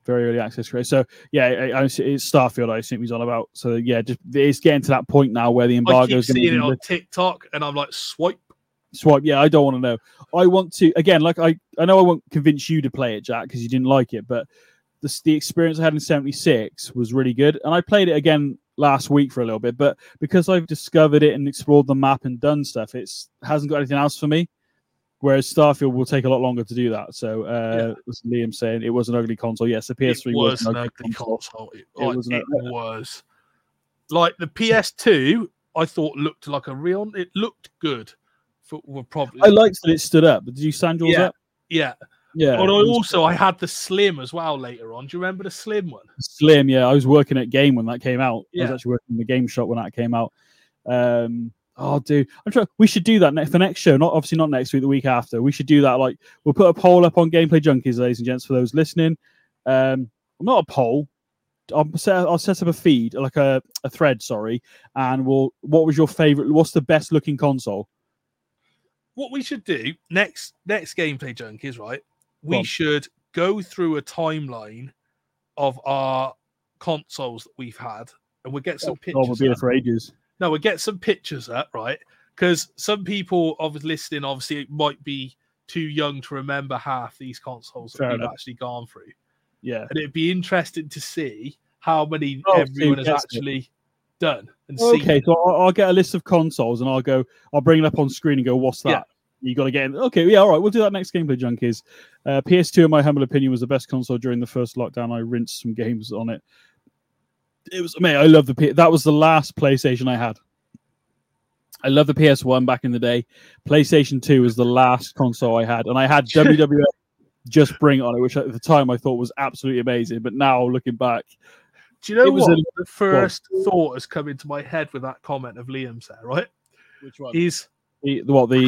very early access creators. So, yeah, it's Starfield, I assume he's on about. So, yeah, just it's getting to that point now where the embargo is going to be. I keep seeing it on TikTok and I'm like, swipe. Yeah, I don't want to know. I want to, again, like I know I won't convince you to play it, Jack, because you didn't like it, but the experience I had in 76 was really good. And I played it again last week for a little bit, but because I've discovered it and explored the map and done stuff, it hasn't got anything else for me. Whereas Starfield will take a lot longer to do that. So, as Liam saying, it was an ugly console. Yes, the PS3 was an ugly console. It was. Like the PS2, I thought looked like a real. It looked good. I liked that it stood up. Did you stand yours up? Yeah. But I had the Slim as well later on. Do you remember the Slim one? Slim, yeah. I was working at Game when that came out. Yeah. I was actually working in the game shop when that came out. I'm sure we should do that for next show. Not next week, the week after. We should do that. Like, we'll put a poll up on Gameplay Junkies, ladies and gents, for those listening. Not a poll. I'll set up a feed, like a thread. Sorry, and what was your favorite? What's the best looking console? What we should do next Gameplay Junkies, right? We should go through a timeline of our consoles that we've had, and we'll get some pictures. We'll be there for ages. No, we'll get some pictures up, right? Because some people listening, obviously, it might be too young to remember half these consoles that we've actually gone through. Yeah, and it'd be interesting to see how many everyone has actually done. So I'll get a list of consoles and I'll bring it up on screen and go, what's that? Yeah. You got to get in. Okay, yeah, all right, we'll do that next Gameplay Junkies. PS2, in my humble opinion, was the best console during the first lockdown. I rinsed some games on it. It was, mate, I love that was the last PlayStation I had. I love the PS1 back in the day. PlayStation 2 was the last console I had, and I had WWF Just Bring It on it, which at the time I thought was absolutely amazing, but now looking back, do you know what? The first thought has come into my head with that comment of Liam's there, right? Which one? Is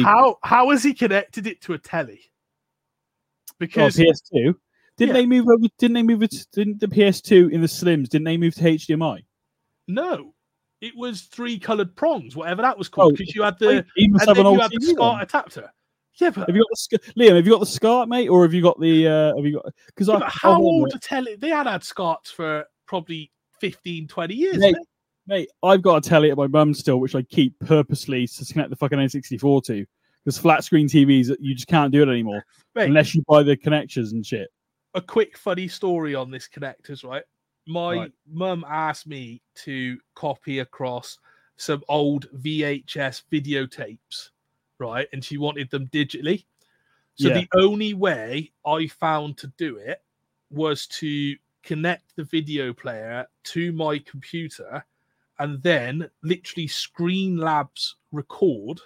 how has he connected it to a telly? Because PS2 they move over? Didn't they move it? Didn't the PS2 in the Slims? Didn't they move to HDMI? No, it was 3 coloured prongs, whatever that was called. Because you had the SCART adapter. Yeah, but have you got the Liam? Have you got the SCART, mate, or have you got the? How old the telly? They had SCARTs for probably 15, 20 years. Mate, I've got a telly at my mum's still, which I keep purposely to connect the fucking N64 to, because flat screen TVs, you just can't do it anymore, mate, unless you buy the connectors and shit. A quick funny story on this connectors, right? My mum asked me to copy across some old VHS videotapes, right? And she wanted them digitally. So the only way I found to do it was to connect the video player to my computer and then literally Screen Labs record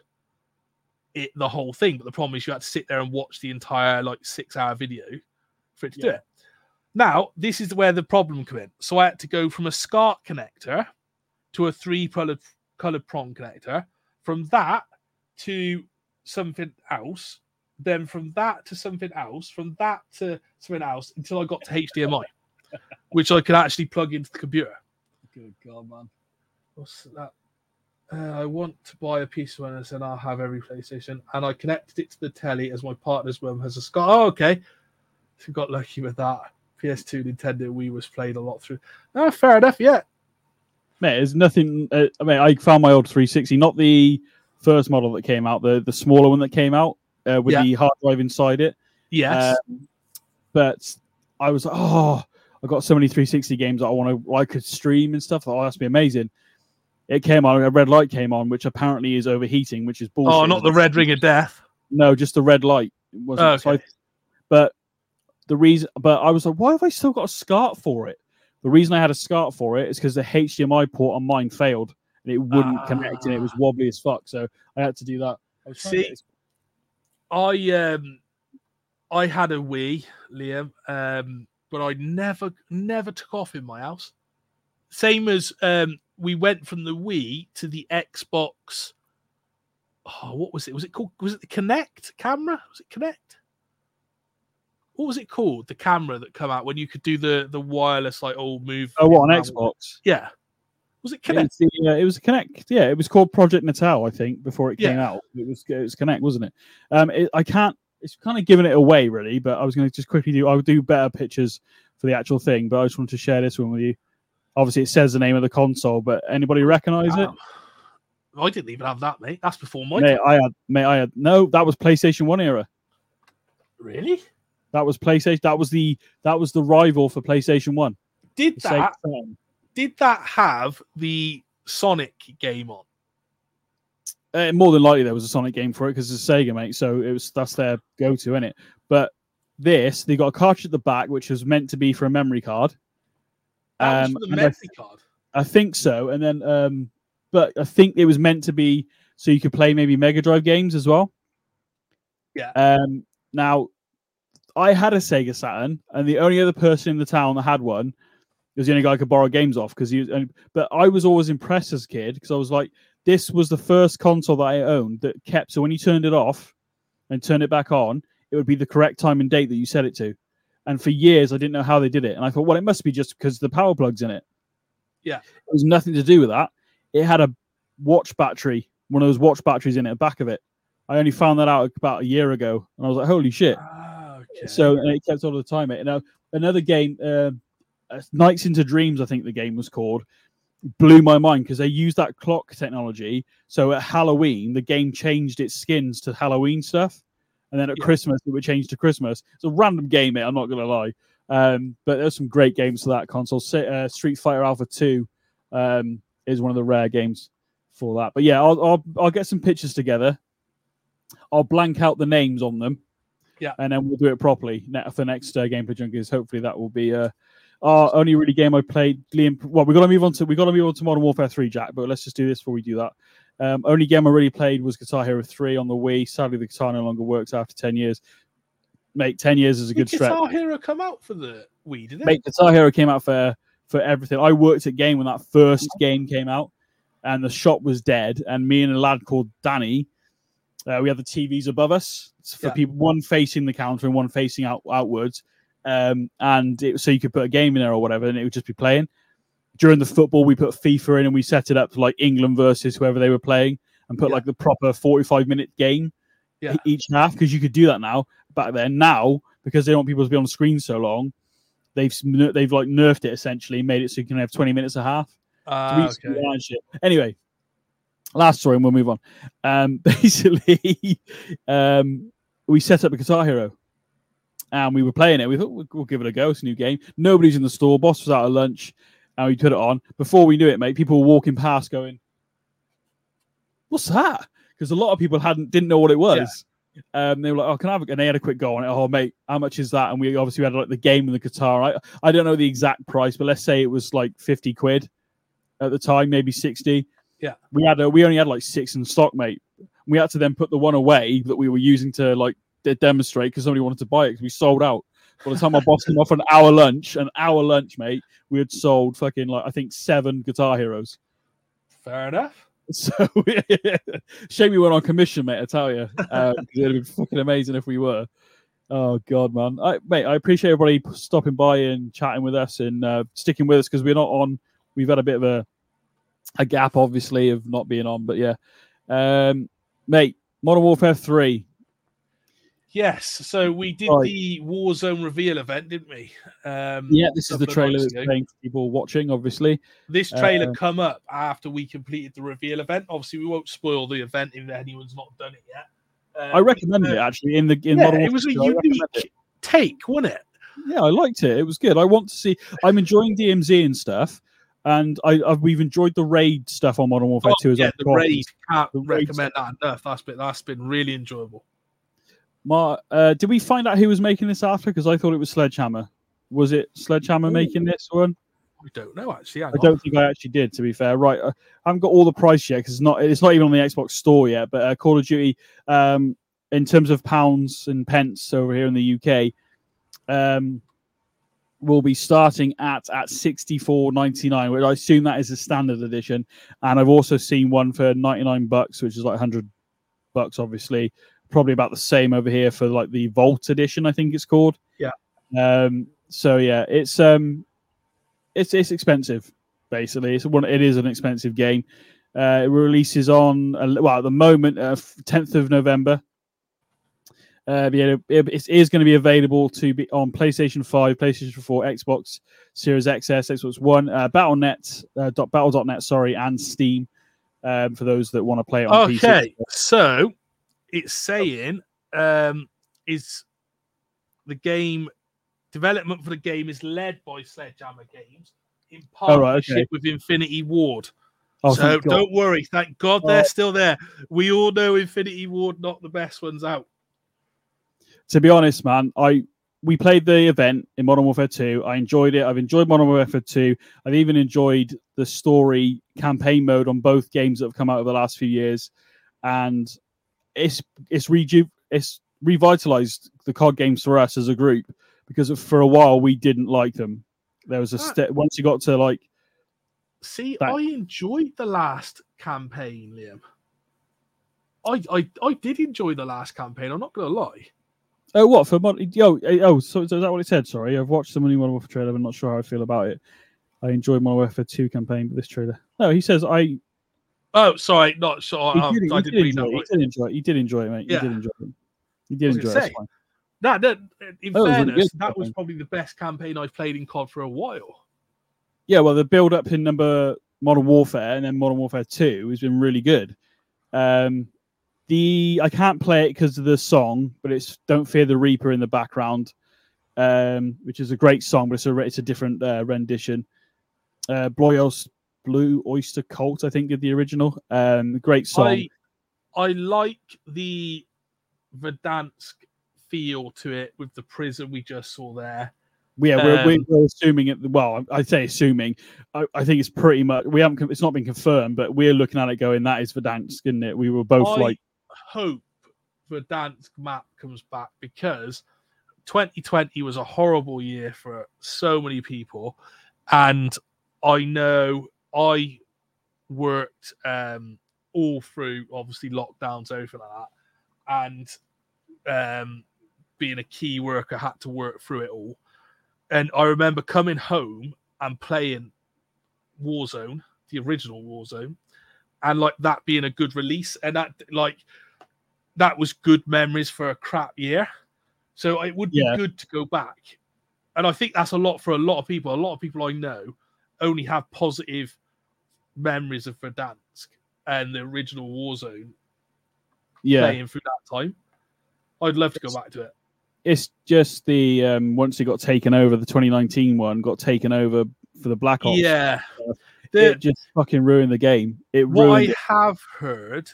it, the whole thing. But the problem is you had to sit there and watch the entire 6-hour video for it to do it. Now, this is where the problem came in. So I had to go from a SCART connector to a 3-coloured prong connector, from that to something else, then from that to something else, from that to something else, until I got to HDMI. Which I could actually plug into the computer. Good God, man. What's that? I want to buy a piece of one, and I'll have every PlayStation. And I connected it to the telly as my partner's mum has a SCART. Oh, okay. So got lucky with that. PS2, Nintendo, Wii was played a lot through. Oh, fair enough, yeah. Mate, there's nothing... I mean, I found my old 360, not the first model that came out, the smaller one that came out with the hard drive inside it. Yes. But I was like, oh, I've got so many 360 games that I want to... I could stream and stuff. Oh, that's be amazing. It came on, a red light came on, which apparently is overheating, which is bullshit. Oh, not the red ring of death. No, just the red light. It wasn't. Oh, okay. So But I was like, why have I still got a SCART for it? The reason I had a SCART for it is because the HDMI port on mine failed and it wouldn't connect and it was wobbly as fuck. So I had to do that. I had a Wii, Liam, but I never took off in my house. Same as we went from the Wii to the Xbox. Oh, what was it? Was it called? Was it the Kinect camera? Was it Kinect? What was it called? The camera that came out when you could do the wireless, like, all move. Oh, what, on Xbox? Yeah. Was it Kinect? It was Kinect. Yeah, it was called Project Natal, I think, before it came out. It was Kinect, wasn't it? It's kind of giving it away, really, but I was going to just quickly I would do better pictures for the actual thing, but I just wanted to share this one with you. Obviously, it says the name of the console, but anybody recognise it? I didn't even have that, mate. That's before my time. No, that was PlayStation 1 era. Really? That was PlayStation. That was the rival for PlayStation 1. Did that have the Sonic game on? More than likely, there was a Sonic game for it because it's a Sega, mate. So that's their go-to, innit? But they got a cartridge at the back, which was meant to be for a memory card. That was for the memory card. I think so, and then but I think it was meant to be so you could play maybe Mega Drive games as well. Yeah. Now, I had a Sega Saturn, and the only other person in the town that had one was the only guy I could borrow games off. But I was always impressed as a kid because I was like, this was the first console that I owned that kept. So when you turned it off and turned it back on, it would be the correct time and date that you set it to. And for years, I didn't know how they did it. And I thought, well, it must be just because the power plug's in it. Yeah. It was nothing to do with that. It had a watch battery, one of those watch batteries in it, back of it. I only found that out about a year ago. And I was like, holy shit. Yeah. So and it kept all the time. And another game, Nights into Dreams, I think the game was called, blew my mind because they used that clock technology. So at Halloween, the game changed its skins to Halloween stuff, and then at Christmas, it would change to Christmas. It's a random game, mate, I'm not going to lie. But there's some great games for that console. Street Fighter Alpha 2 is one of the rare games for that. But yeah, I'll get some pictures together. I'll blank out the names on them. Yeah, and then we'll do it properly for next Gameplay Junkies. Hopefully, that will be our only really game I played. Liam, well, we got to move on to Modern Warfare 3, Jack. But let's just do this before we do that. Only game I really played was Guitar Hero 3 on the Wii. Sadly, the guitar no longer works after 10 years. Mate, 10 years is a good stretch. Guitar Hero come out for the Wii, didn't it? Mate, Guitar Hero came out for everything. I worked at Game when that first game came out, and the shop was dead. And me and a lad called Danny. We had the TVs above us for people, one facing the counter and one facing outwards. So you could put a game in there or whatever, and it would just be playing. During the football, we put FIFA in and we set it up to like England versus whoever they were playing and put like the proper 45-minute game each half because you could do that now. Back then, now, because they don't want people to be on the screen so long, they've like nerfed it essentially, made it so you can have 20 minutes a half. Anyway. Last story, and we'll move on. We set up a Guitar Hero, and we were playing it. We thought, we'll give it a go. It's a new game. Nobody's in the store. Boss was out at lunch, and we put it on. Before we knew it, mate, people were walking past going, what's that? Because a lot of people didn't know what it was. Yeah. They were like, oh, can I have it? And they had a quick go on it. Oh, mate, how much is that? And we obviously had like the game and the guitar. I don't know the exact price, but let's say it was like 50 quid at the time, maybe 60. Yeah, we only had like 6 in stock, mate. We had to then put the one away that we were using to like demonstrate because somebody wanted to buy it because we sold out. By the time my boss came off an hour lunch, mate, we had sold fucking like I think 7 Guitar Heroes. Fair enough. So shame we weren't on commission, mate. I tell you, it would have been fucking amazing if we were. Oh god, man, I appreciate everybody stopping by and chatting with us and sticking with us because we're not on. We've had a bit of a gap, obviously, of not being on, but yeah. Mate, Modern Warfare 3. Yes, so we did the Warzone reveal event, didn't we? This is the trailer that's playing for people watching, obviously. This trailer come up after we completed the reveal event. Obviously, we won't spoil the event if anyone's not done it yet. I recommend it, actually, in Modern Warfare. It was a unique take, wasn't it? Yeah, I liked it. It was good. I want to see... I'm enjoying DMZ and stuff, and we've enjoyed the raid stuff on Modern Warfare 2 as well. Yeah, I can't recommend that enough. That's been really enjoyable. Did we find out who was making this after? Because I thought it was Sledgehammer. Was it Sledgehammer making this one? I don't know, actually. I don't think I actually did, to be fair. Right, I haven't got all the price yet because it's not even on the Xbox store yet, but Call of Duty, in terms of pounds and pence over here in the UK, will be starting at $64.99, which I assume that is the standard edition. And I've also seen one for $99, which is like $100, obviously. Probably about the same over here for like the Vault edition, I think it's called. Yeah. So yeah, it's expensive. Basically, it is an expensive game. It releases on at the moment 10th of November. It is going to be available to be on PlayStation 5, PlayStation 4, Xbox Series X, Xbox One, Battle.net, and Steam. For those that want to play it on PC. Okay, so. It's saying is the game development for the game is led by Sledgehammer Games in partnership with Infinity Ward. So don't worry. Thank God they're still there. We all know Infinity Ward not the best ones out. To be honest, man, we played the event in Modern Warfare 2. I enjoyed it. I've enjoyed Modern Warfare 2. I've even enjoyed the story campaign mode on both games that have come out over the last few years. And it's revitalized the COD games for us as a group, because for a while we didn't like them. There was a step once you got to like. See, that... I enjoyed the last campaign, Liam. I did enjoy the last campaign. I'm not going to lie. Oh, what for? So is that what it said? Sorry, I've watched so many Modern Warfare trailer. I'm not sure how I feel about it. I enjoyed Modern Warfare 2 campaign, but this trailer. No, he says I. Oh, sorry, not sorry. He did enjoy it, mate. Yeah. He did enjoy it. In fairness, that was probably the best campaign I've played in COD for a while. Yeah, well, the build-up in Modern Warfare and then Modern Warfare 2 has been really good. I can't play it because of the song, but it's "Don't Fear the Reaper" in the background, which is a great song, but it's a different rendition. Blue Oyster Cult, I think, did the original. Great song. I like the Verdansk feel to it with the prison we just saw there. Yeah, we're assuming it. Well, I say assuming. I think it's pretty much. It's not been confirmed, but we're looking at it going, that is Verdansk, isn't it? We were both hope Verdansk map comes back, because 2020 was a horrible year for so many people, and I know. I worked all through, obviously, lockdowns, everything like that, and being a key worker, had to work through it all. And I remember coming home and playing Warzone, the original Warzone, and like that being a good release, and that was good memories for a crap year. So it would be good to go back, and I think that's a lot for a lot of people. A lot of people I know only have positive memories of Verdansk and the original Warzone playing through that time. I'd love to go back to it. It's just the once it got taken over, the 2019 one got taken over for the Black Ops. Yeah. It just fucking ruined the game. What I have heard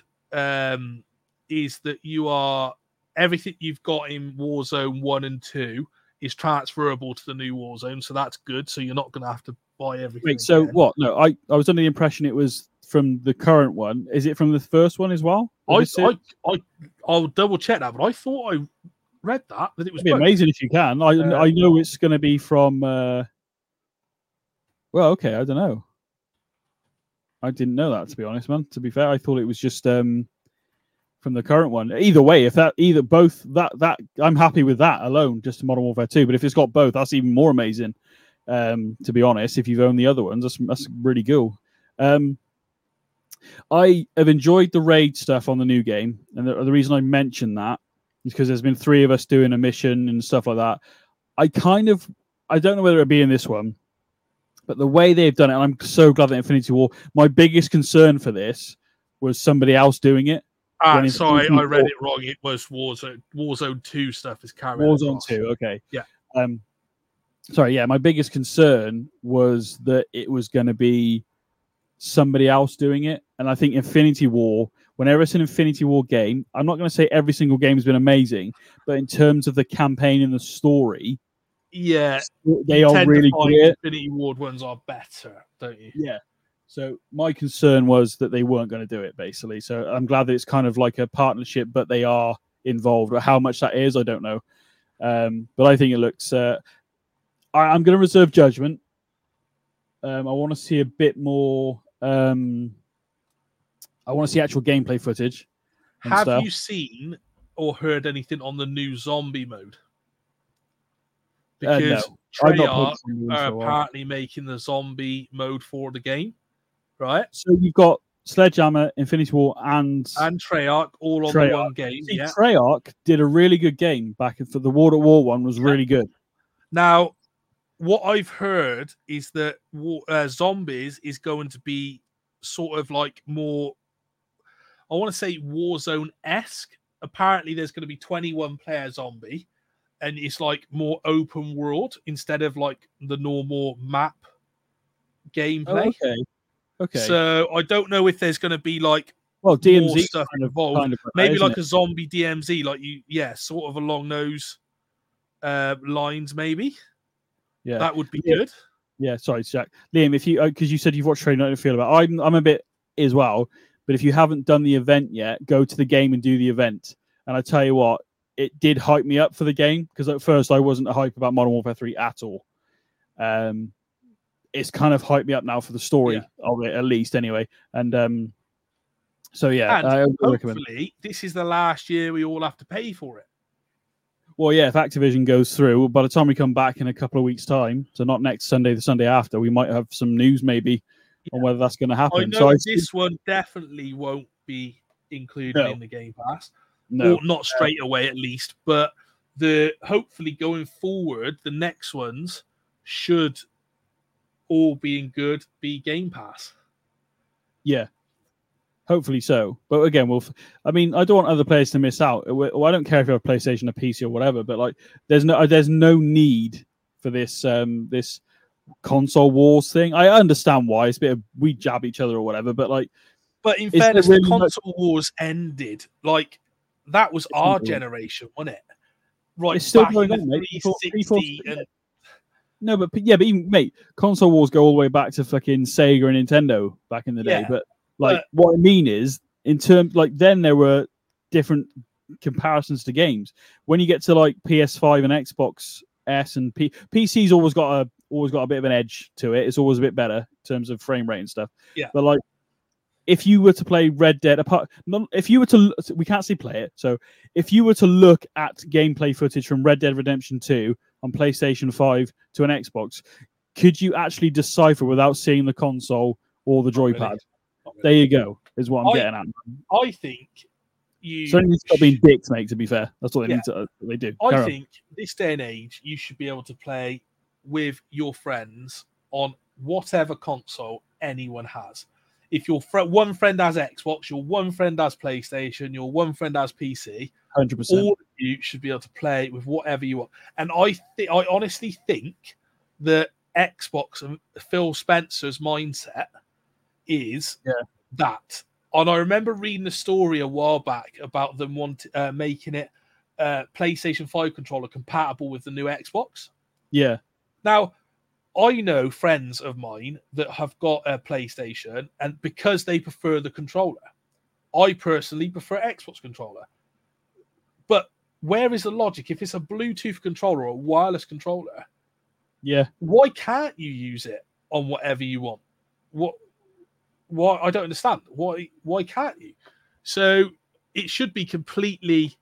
is that everything you've got in Warzone 1 and 2 is transferable to the new Warzone, so that's good. So you're not going to have to buy everything. Wait, so again. What? No, I was under the impression it was from the current one. Is it from the first one as well? I'll double check that, but I thought I read that it was. It'd be amazing if you can. I know it's going to be from. Well, okay, I don't know. I didn't know that, to be honest, man. To be fair, I thought it was just from the current one. Either way, if that either both that I'm happy with that alone, just Modern Warfare 2. But if it's got both, that's even more amazing. To be honest, if you've owned the other ones, that's really cool. I have enjoyed the raid stuff on the new game, and the reason I mentioned that because there's been three of us doing a mission and stuff like that. I don't know whether it'll be in this one, but the way they've done it, and I'm so glad that Infinity War, my biggest concern for this was somebody else doing it. Sorry, I read it wrong. It was Warzone. Warzone 2 stuff is carried out. Warzone 2, okay. Yeah. My biggest concern was that it was going to be somebody else doing it. And I think Infinity War, whenever it's an Infinity War game, I'm not going to say every single game has been amazing, but in terms of the campaign and the story, yeah, they are really good. Infinity Ward ones are better, don't you? Yeah. So my concern was that they weren't going to do it, basically. So I'm glad that it's kind of like a partnership, but they are involved. How much that is, I don't know. But I think it looks... I'm going to reserve judgment. I want to see a bit more... I want to see actual gameplay footage. Have you seen or heard anything on the new zombie mode? Because no. Treyarch are apparently making the zombie mode for the game, right? So you've got Sledgehammer, Infinity War, and Treyarch all on the one game. See, yeah. Treyarch did a really good game back for the War at War one was really good. Now, what I've heard is that zombies is going to be sort of like more, I want to say Warzone-esque. Apparently, there's going to be 21-player zombie. And it's like more open world instead of like the normal map gameplay. Oh, okay. So I don't know if there's going to be like DMZ stuff involved. Maybe like a zombie DMZ, like sort of along those lines, maybe. Yeah, that would be good. Yeah, sorry, Jack. Liam, if you because you said you've watched Training, I don't feel about. I'm a bit as well, but if you haven't done the event yet, go to the game and do the event. And I tell you what. It did hype me up for the game because at first I wasn't hype about Modern Warfare 3 at all. It's kind of hyped me up now for the story of it, at least anyway. And and I hopefully recommend. This is the last year we all have to pay for it. Well, yeah, if Activision goes through, by the time we come back in a couple of weeks' time, so not next Sunday, the Sunday after, we might have some news maybe on whether that's going to happen. I know this one definitely won't be included in the Game Pass. No, or not straight away at least, but hopefully going forward, the next ones should all being good be Game Pass. Yeah, hopefully so. But again, I don't want other players to miss out. I don't care if you have a PlayStation, a PC, or whatever. But like, there's no need for this this console wars thing. I understand why it's a bit of we jab each other or whatever. But like, but in fairness, the console wars ended like. That was our generation, wasn't it? Right, it's still going on, mate. 360 and... No, but even mate, console wars go all the way back to fucking Sega and Nintendo back in the day. But like, what I mean is, in terms like then there were different comparisons to games. When you get to like PS5 and Xbox S and PC's always got a bit of an edge to it. It's always a bit better in terms of frame rate and stuff. Yeah, but like. If you were to play Red Dead, we can't see play it. So if you were to look at gameplay footage from Red Dead Redemption 2 on PlayStation 5 to an Xbox, could you actually decipher without seeing the console or the joypad? Not really. There you go, is what I'm getting at. I think you. So it's got to be dicks, mate. To be fair, that's all they need to. They do. This day and age, you should be able to play with your friends on whatever console anyone has. If your one friend has Xbox, your one friend has PlayStation, your one friend has PC, 100%. All of you should be able to play with whatever you want. And I honestly think that Xbox and Phil Spencer's mindset is that. And I remember reading a story a while back about them making it PlayStation 5 controller compatible with the new Xbox. Yeah. Now... I know friends of mine that have got a PlayStation, and because they prefer the controller, I personally prefer Xbox controller. But where is the logic? If it's a Bluetooth controller or a wireless controller, why can't you use it on whatever you want? Why? I don't understand. Why can't you? So it should be completely.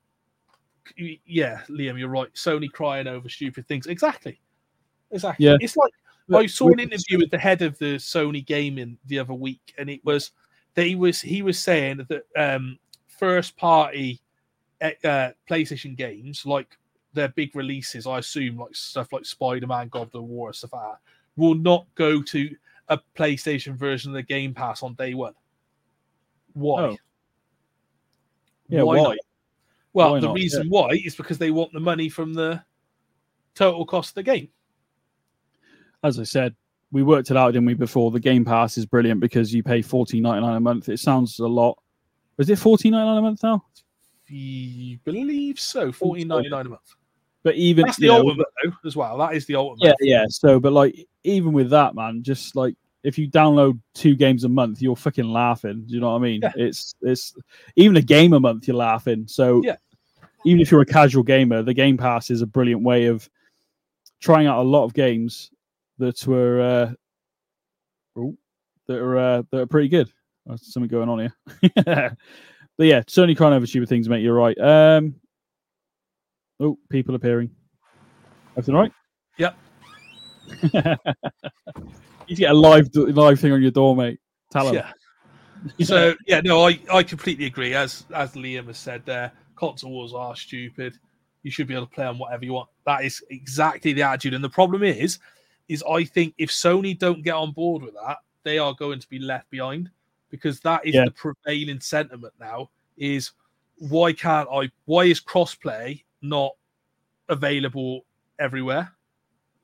Yeah, Liam, you're right. Sony crying over stupid things. Exactly. Yeah. It's like. I saw an interview with the head of the Sony gaming the other week, and he was saying that first party PlayStation games, like their big releases, I assume, like stuff like Spider-Man, God of War, stuff like that, will not go to a PlayStation version of the Game Pass on day one. Why? Oh. Yeah, why? Not? Well, why the not? Reason why is because they want the money from the total cost of the game. As I said, we worked it out, didn't we, before? The Game Pass is brilliant because you pay $14.99 a month. It sounds a lot. Is it $14.99 a month now? I believe so. $14.99 a month. But even that's the ultimate though as well. That is the ultimate. Yeah. So, but like even with that, man, just like if you download 2 games a month, you're fucking laughing. Do you know what I mean? Yeah. It's even a game a month, you're laughing. So yeah. Even if you're a casual gamer, the Game Pass is a brilliant way of trying out a lot of games that are pretty good. There's something going on here. But yeah, Sony can't overshoot with things, mate. You're right. People appearing. Everything right? Yep. You get a live thing on your door, mate. Tell them. Yeah. So yeah, no, I completely agree. As Liam has said there, console wars are stupid. You should be able to play on whatever you want. That is exactly the attitude. And the problem is I think if Sony don't get on board with that, they are going to be left behind, because that is the prevailing sentiment now is why is crossplay not available everywhere?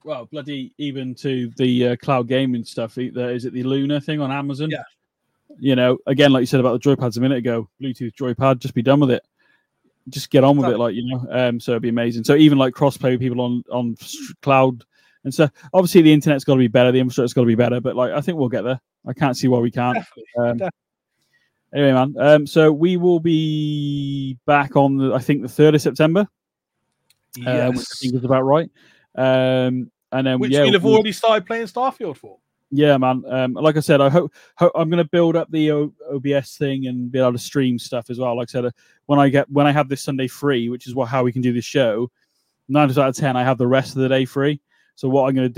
Well, bloody even to the cloud gaming stuff. Is it the Luna thing on Amazon? Yeah. You know, again, like you said about the joypads a minute ago, Bluetooth joypad, just be done with it. Just get on with it, like, you know. So it'd be amazing. So even like crossplay with people on cloud. And so, obviously, the internet's got to be better. The infrastructure's got to be better. But, like, I think we'll get there. I can't see why we can't. Anyway, man. So, we will be back on, the 3rd of September. Yes. Which I think is about right. And then, which we'll have already started playing Starfield for. Yeah, man. Like I said, I hope I'm going to build up the OBS thing and be able to stream stuff as well. Like I said, when I have this Sunday free, which is how we can do this show, 9 out of 10, I have the rest of the day free. So what I'm going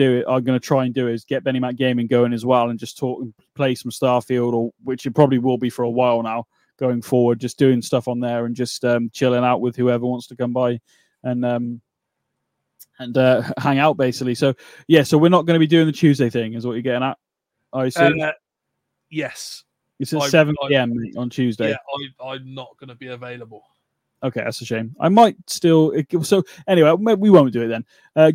to try and do is get Benny Mac Gaming going as well and just talk and play some Starfield, or which it probably will be for a while now going forward, just doing stuff on there and just chilling out with whoever wants to come by and hang out, basically. So, yeah, so we're not going to be doing the Tuesday thing is what you're getting at, I assume. Yes. It's at 7 p.m. on Tuesday. Yeah, I'm not going to be available. Okay, that's a shame. I might still... So, anyway, we won't do it then.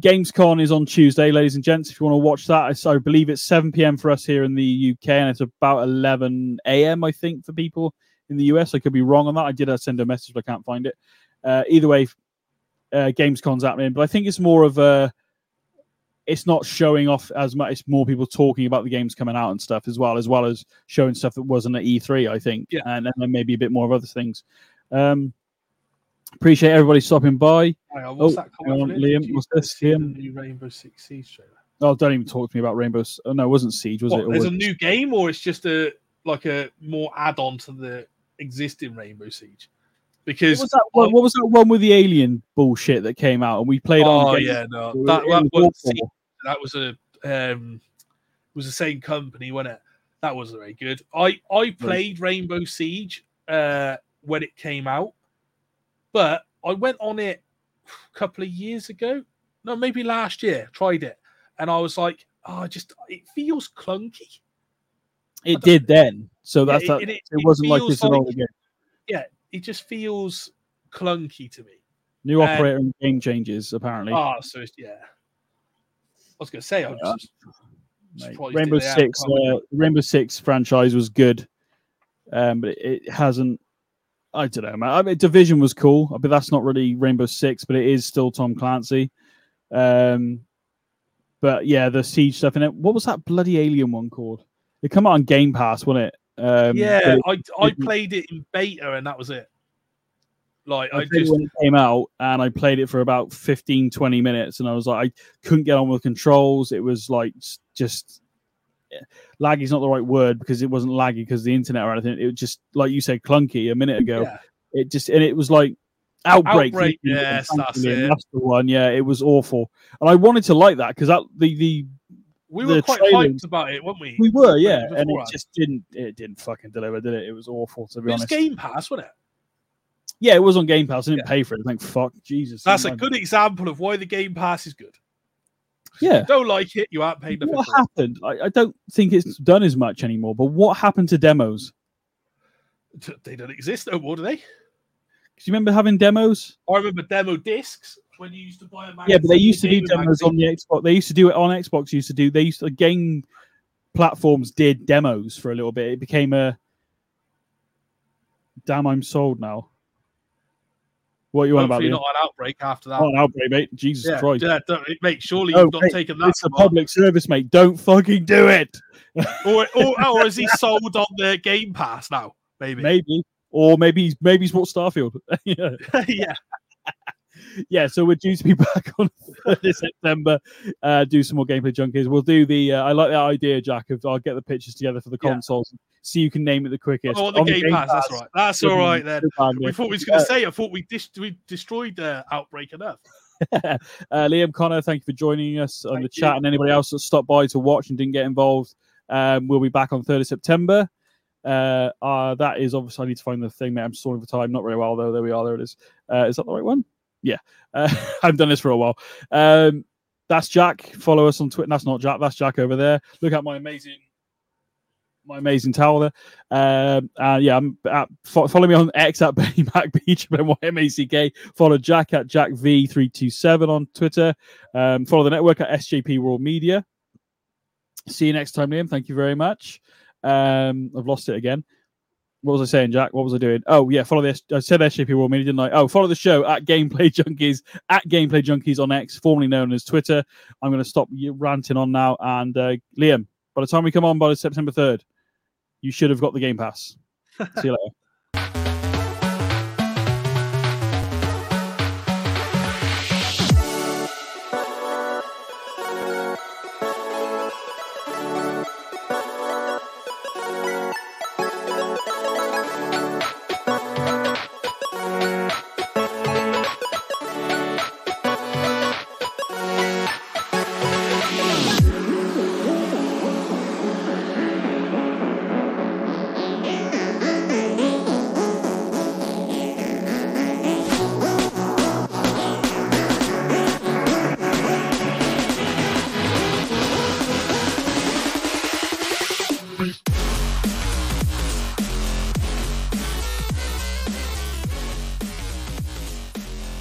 Gamescom is on Tuesday, ladies and gents. If you want to watch that, I believe it's 7 p.m. for us here in the UK, and it's about 11 a.m., I think, for people in the US. I could be wrong on that. I did send a message, but I can't find it. Either way, Gamescom's happening. But I think it's more of a... It's not showing off as much. It's more people talking about the games coming out and stuff, as well as showing stuff that wasn't at E3, I think. Yeah. And then maybe a bit more of other things. Appreciate everybody stopping by. Right, what's that comment, Liam? What's this? New Rainbow Six Siege trailer. Oh, don't even talk to me about Rainbow. Oh, no, it wasn't Siege, was it? There's a new game, or it's just a more add-on to the existing Rainbow Siege. Because what was that one with the alien bullshit that came out and we played? That was the same company, wasn't it? That wasn't very good. I played Rainbow Siege when it came out. But I went on it a couple of years ago. No, maybe last year. Tried it. And I was like, it feels clunky. It did then. So that's that. It wasn't like this at all again. Yeah, it just feels clunky to me. New operator and game changes, apparently. Oh, so it's, yeah. I was going to say, Rainbow Six franchise was good. But it hasn't. I don't know, man. I mean, Division was cool, but that's not really Rainbow Six, but it is still Tom Clancy. But yeah, the Siege stuff in it. What was that bloody alien one called? It came out on Game Pass, wasn't it? I played it in beta, and that was it. Like when it came out, and I played it for about 15, 20 minutes, and I was like, I couldn't get on with the controls. It was like just. Laggy is not the right word, because it wasn't laggy because of the internet or anything. It was just like you said, clunky a minute ago. Yeah. It was like Outbreak. Yes, that's it. That's the one. Yeah, it was awful, and I wanted to like that because that we were quite hyped about it, weren't we? We were, yeah, and it just didn't fucking deliver, did it? It was awful, to be honest. It was Game Pass, wasn't it? Yeah, it was on Game Pass. I didn't pay for it. Thank fuck. Jesus. That's a good example of why the Game Pass is good. Yeah. If you don't like it, you aren't paying nothing. What happened? I don't think it's done as much anymore, but what happened to demos? They don't exist no more, do they? Do you remember having demos? I remember demo discs when you used to buy a magazine. Yeah, but they used to do demos on the Xbox. They used to do it on Xbox. They used to, game platforms did demos for a little bit. It became a... Damn, I'm sold now. What are you on about? Hopefully not an outbreak after that. Oh, an outbreak, mate. Jesus Christ. Mate, surely you've not taken that. It's a public service, mate. Don't fucking do it. Or is he sold on the Game Pass now? Maybe. Or maybe he's bought Starfield. Yeah, so we're due to be back on this September. Do some more gameplay junkies. We'll do the... I like that idea, Jack, of I'll get the pictures together for the consoles. See who can name it the quickest. Oh, the Game Pass. That's right. That's all right, then. We thought we was going to say, I thought we destroyed the Outbreak enough. Liam, Connor, thank you for joining us on the chat. And anybody else that stopped by to watch and didn't get involved, we'll be back on 3rd of September. That is obviously, I need to find the thing, mate. I'm sorting for time. Not very well, though. There we are. There it is. Is that the right one? Yeah. I've done this for a while. That's Jack. Follow us on Twitter. That's not Jack. That's Jack over there. Look at my amazing towel there. I'm at, follow me on X at Benny Mac Beach, MACK. Follow Jack at Jack V327 on Twitter. Follow the network at SJP World Media. See you next time, Liam. Thank you very much. I've lost it again. What was I saying, Jack? What was I doing? Oh, yeah, follow this. I said SJP World Media, didn't I? Oh, follow the show at Gameplay Junkies, on X, formerly known as Twitter. I'm going to stop ranting on now. And Liam, by the time we come on by September 3rd, you should have got the Game Pass. See you later.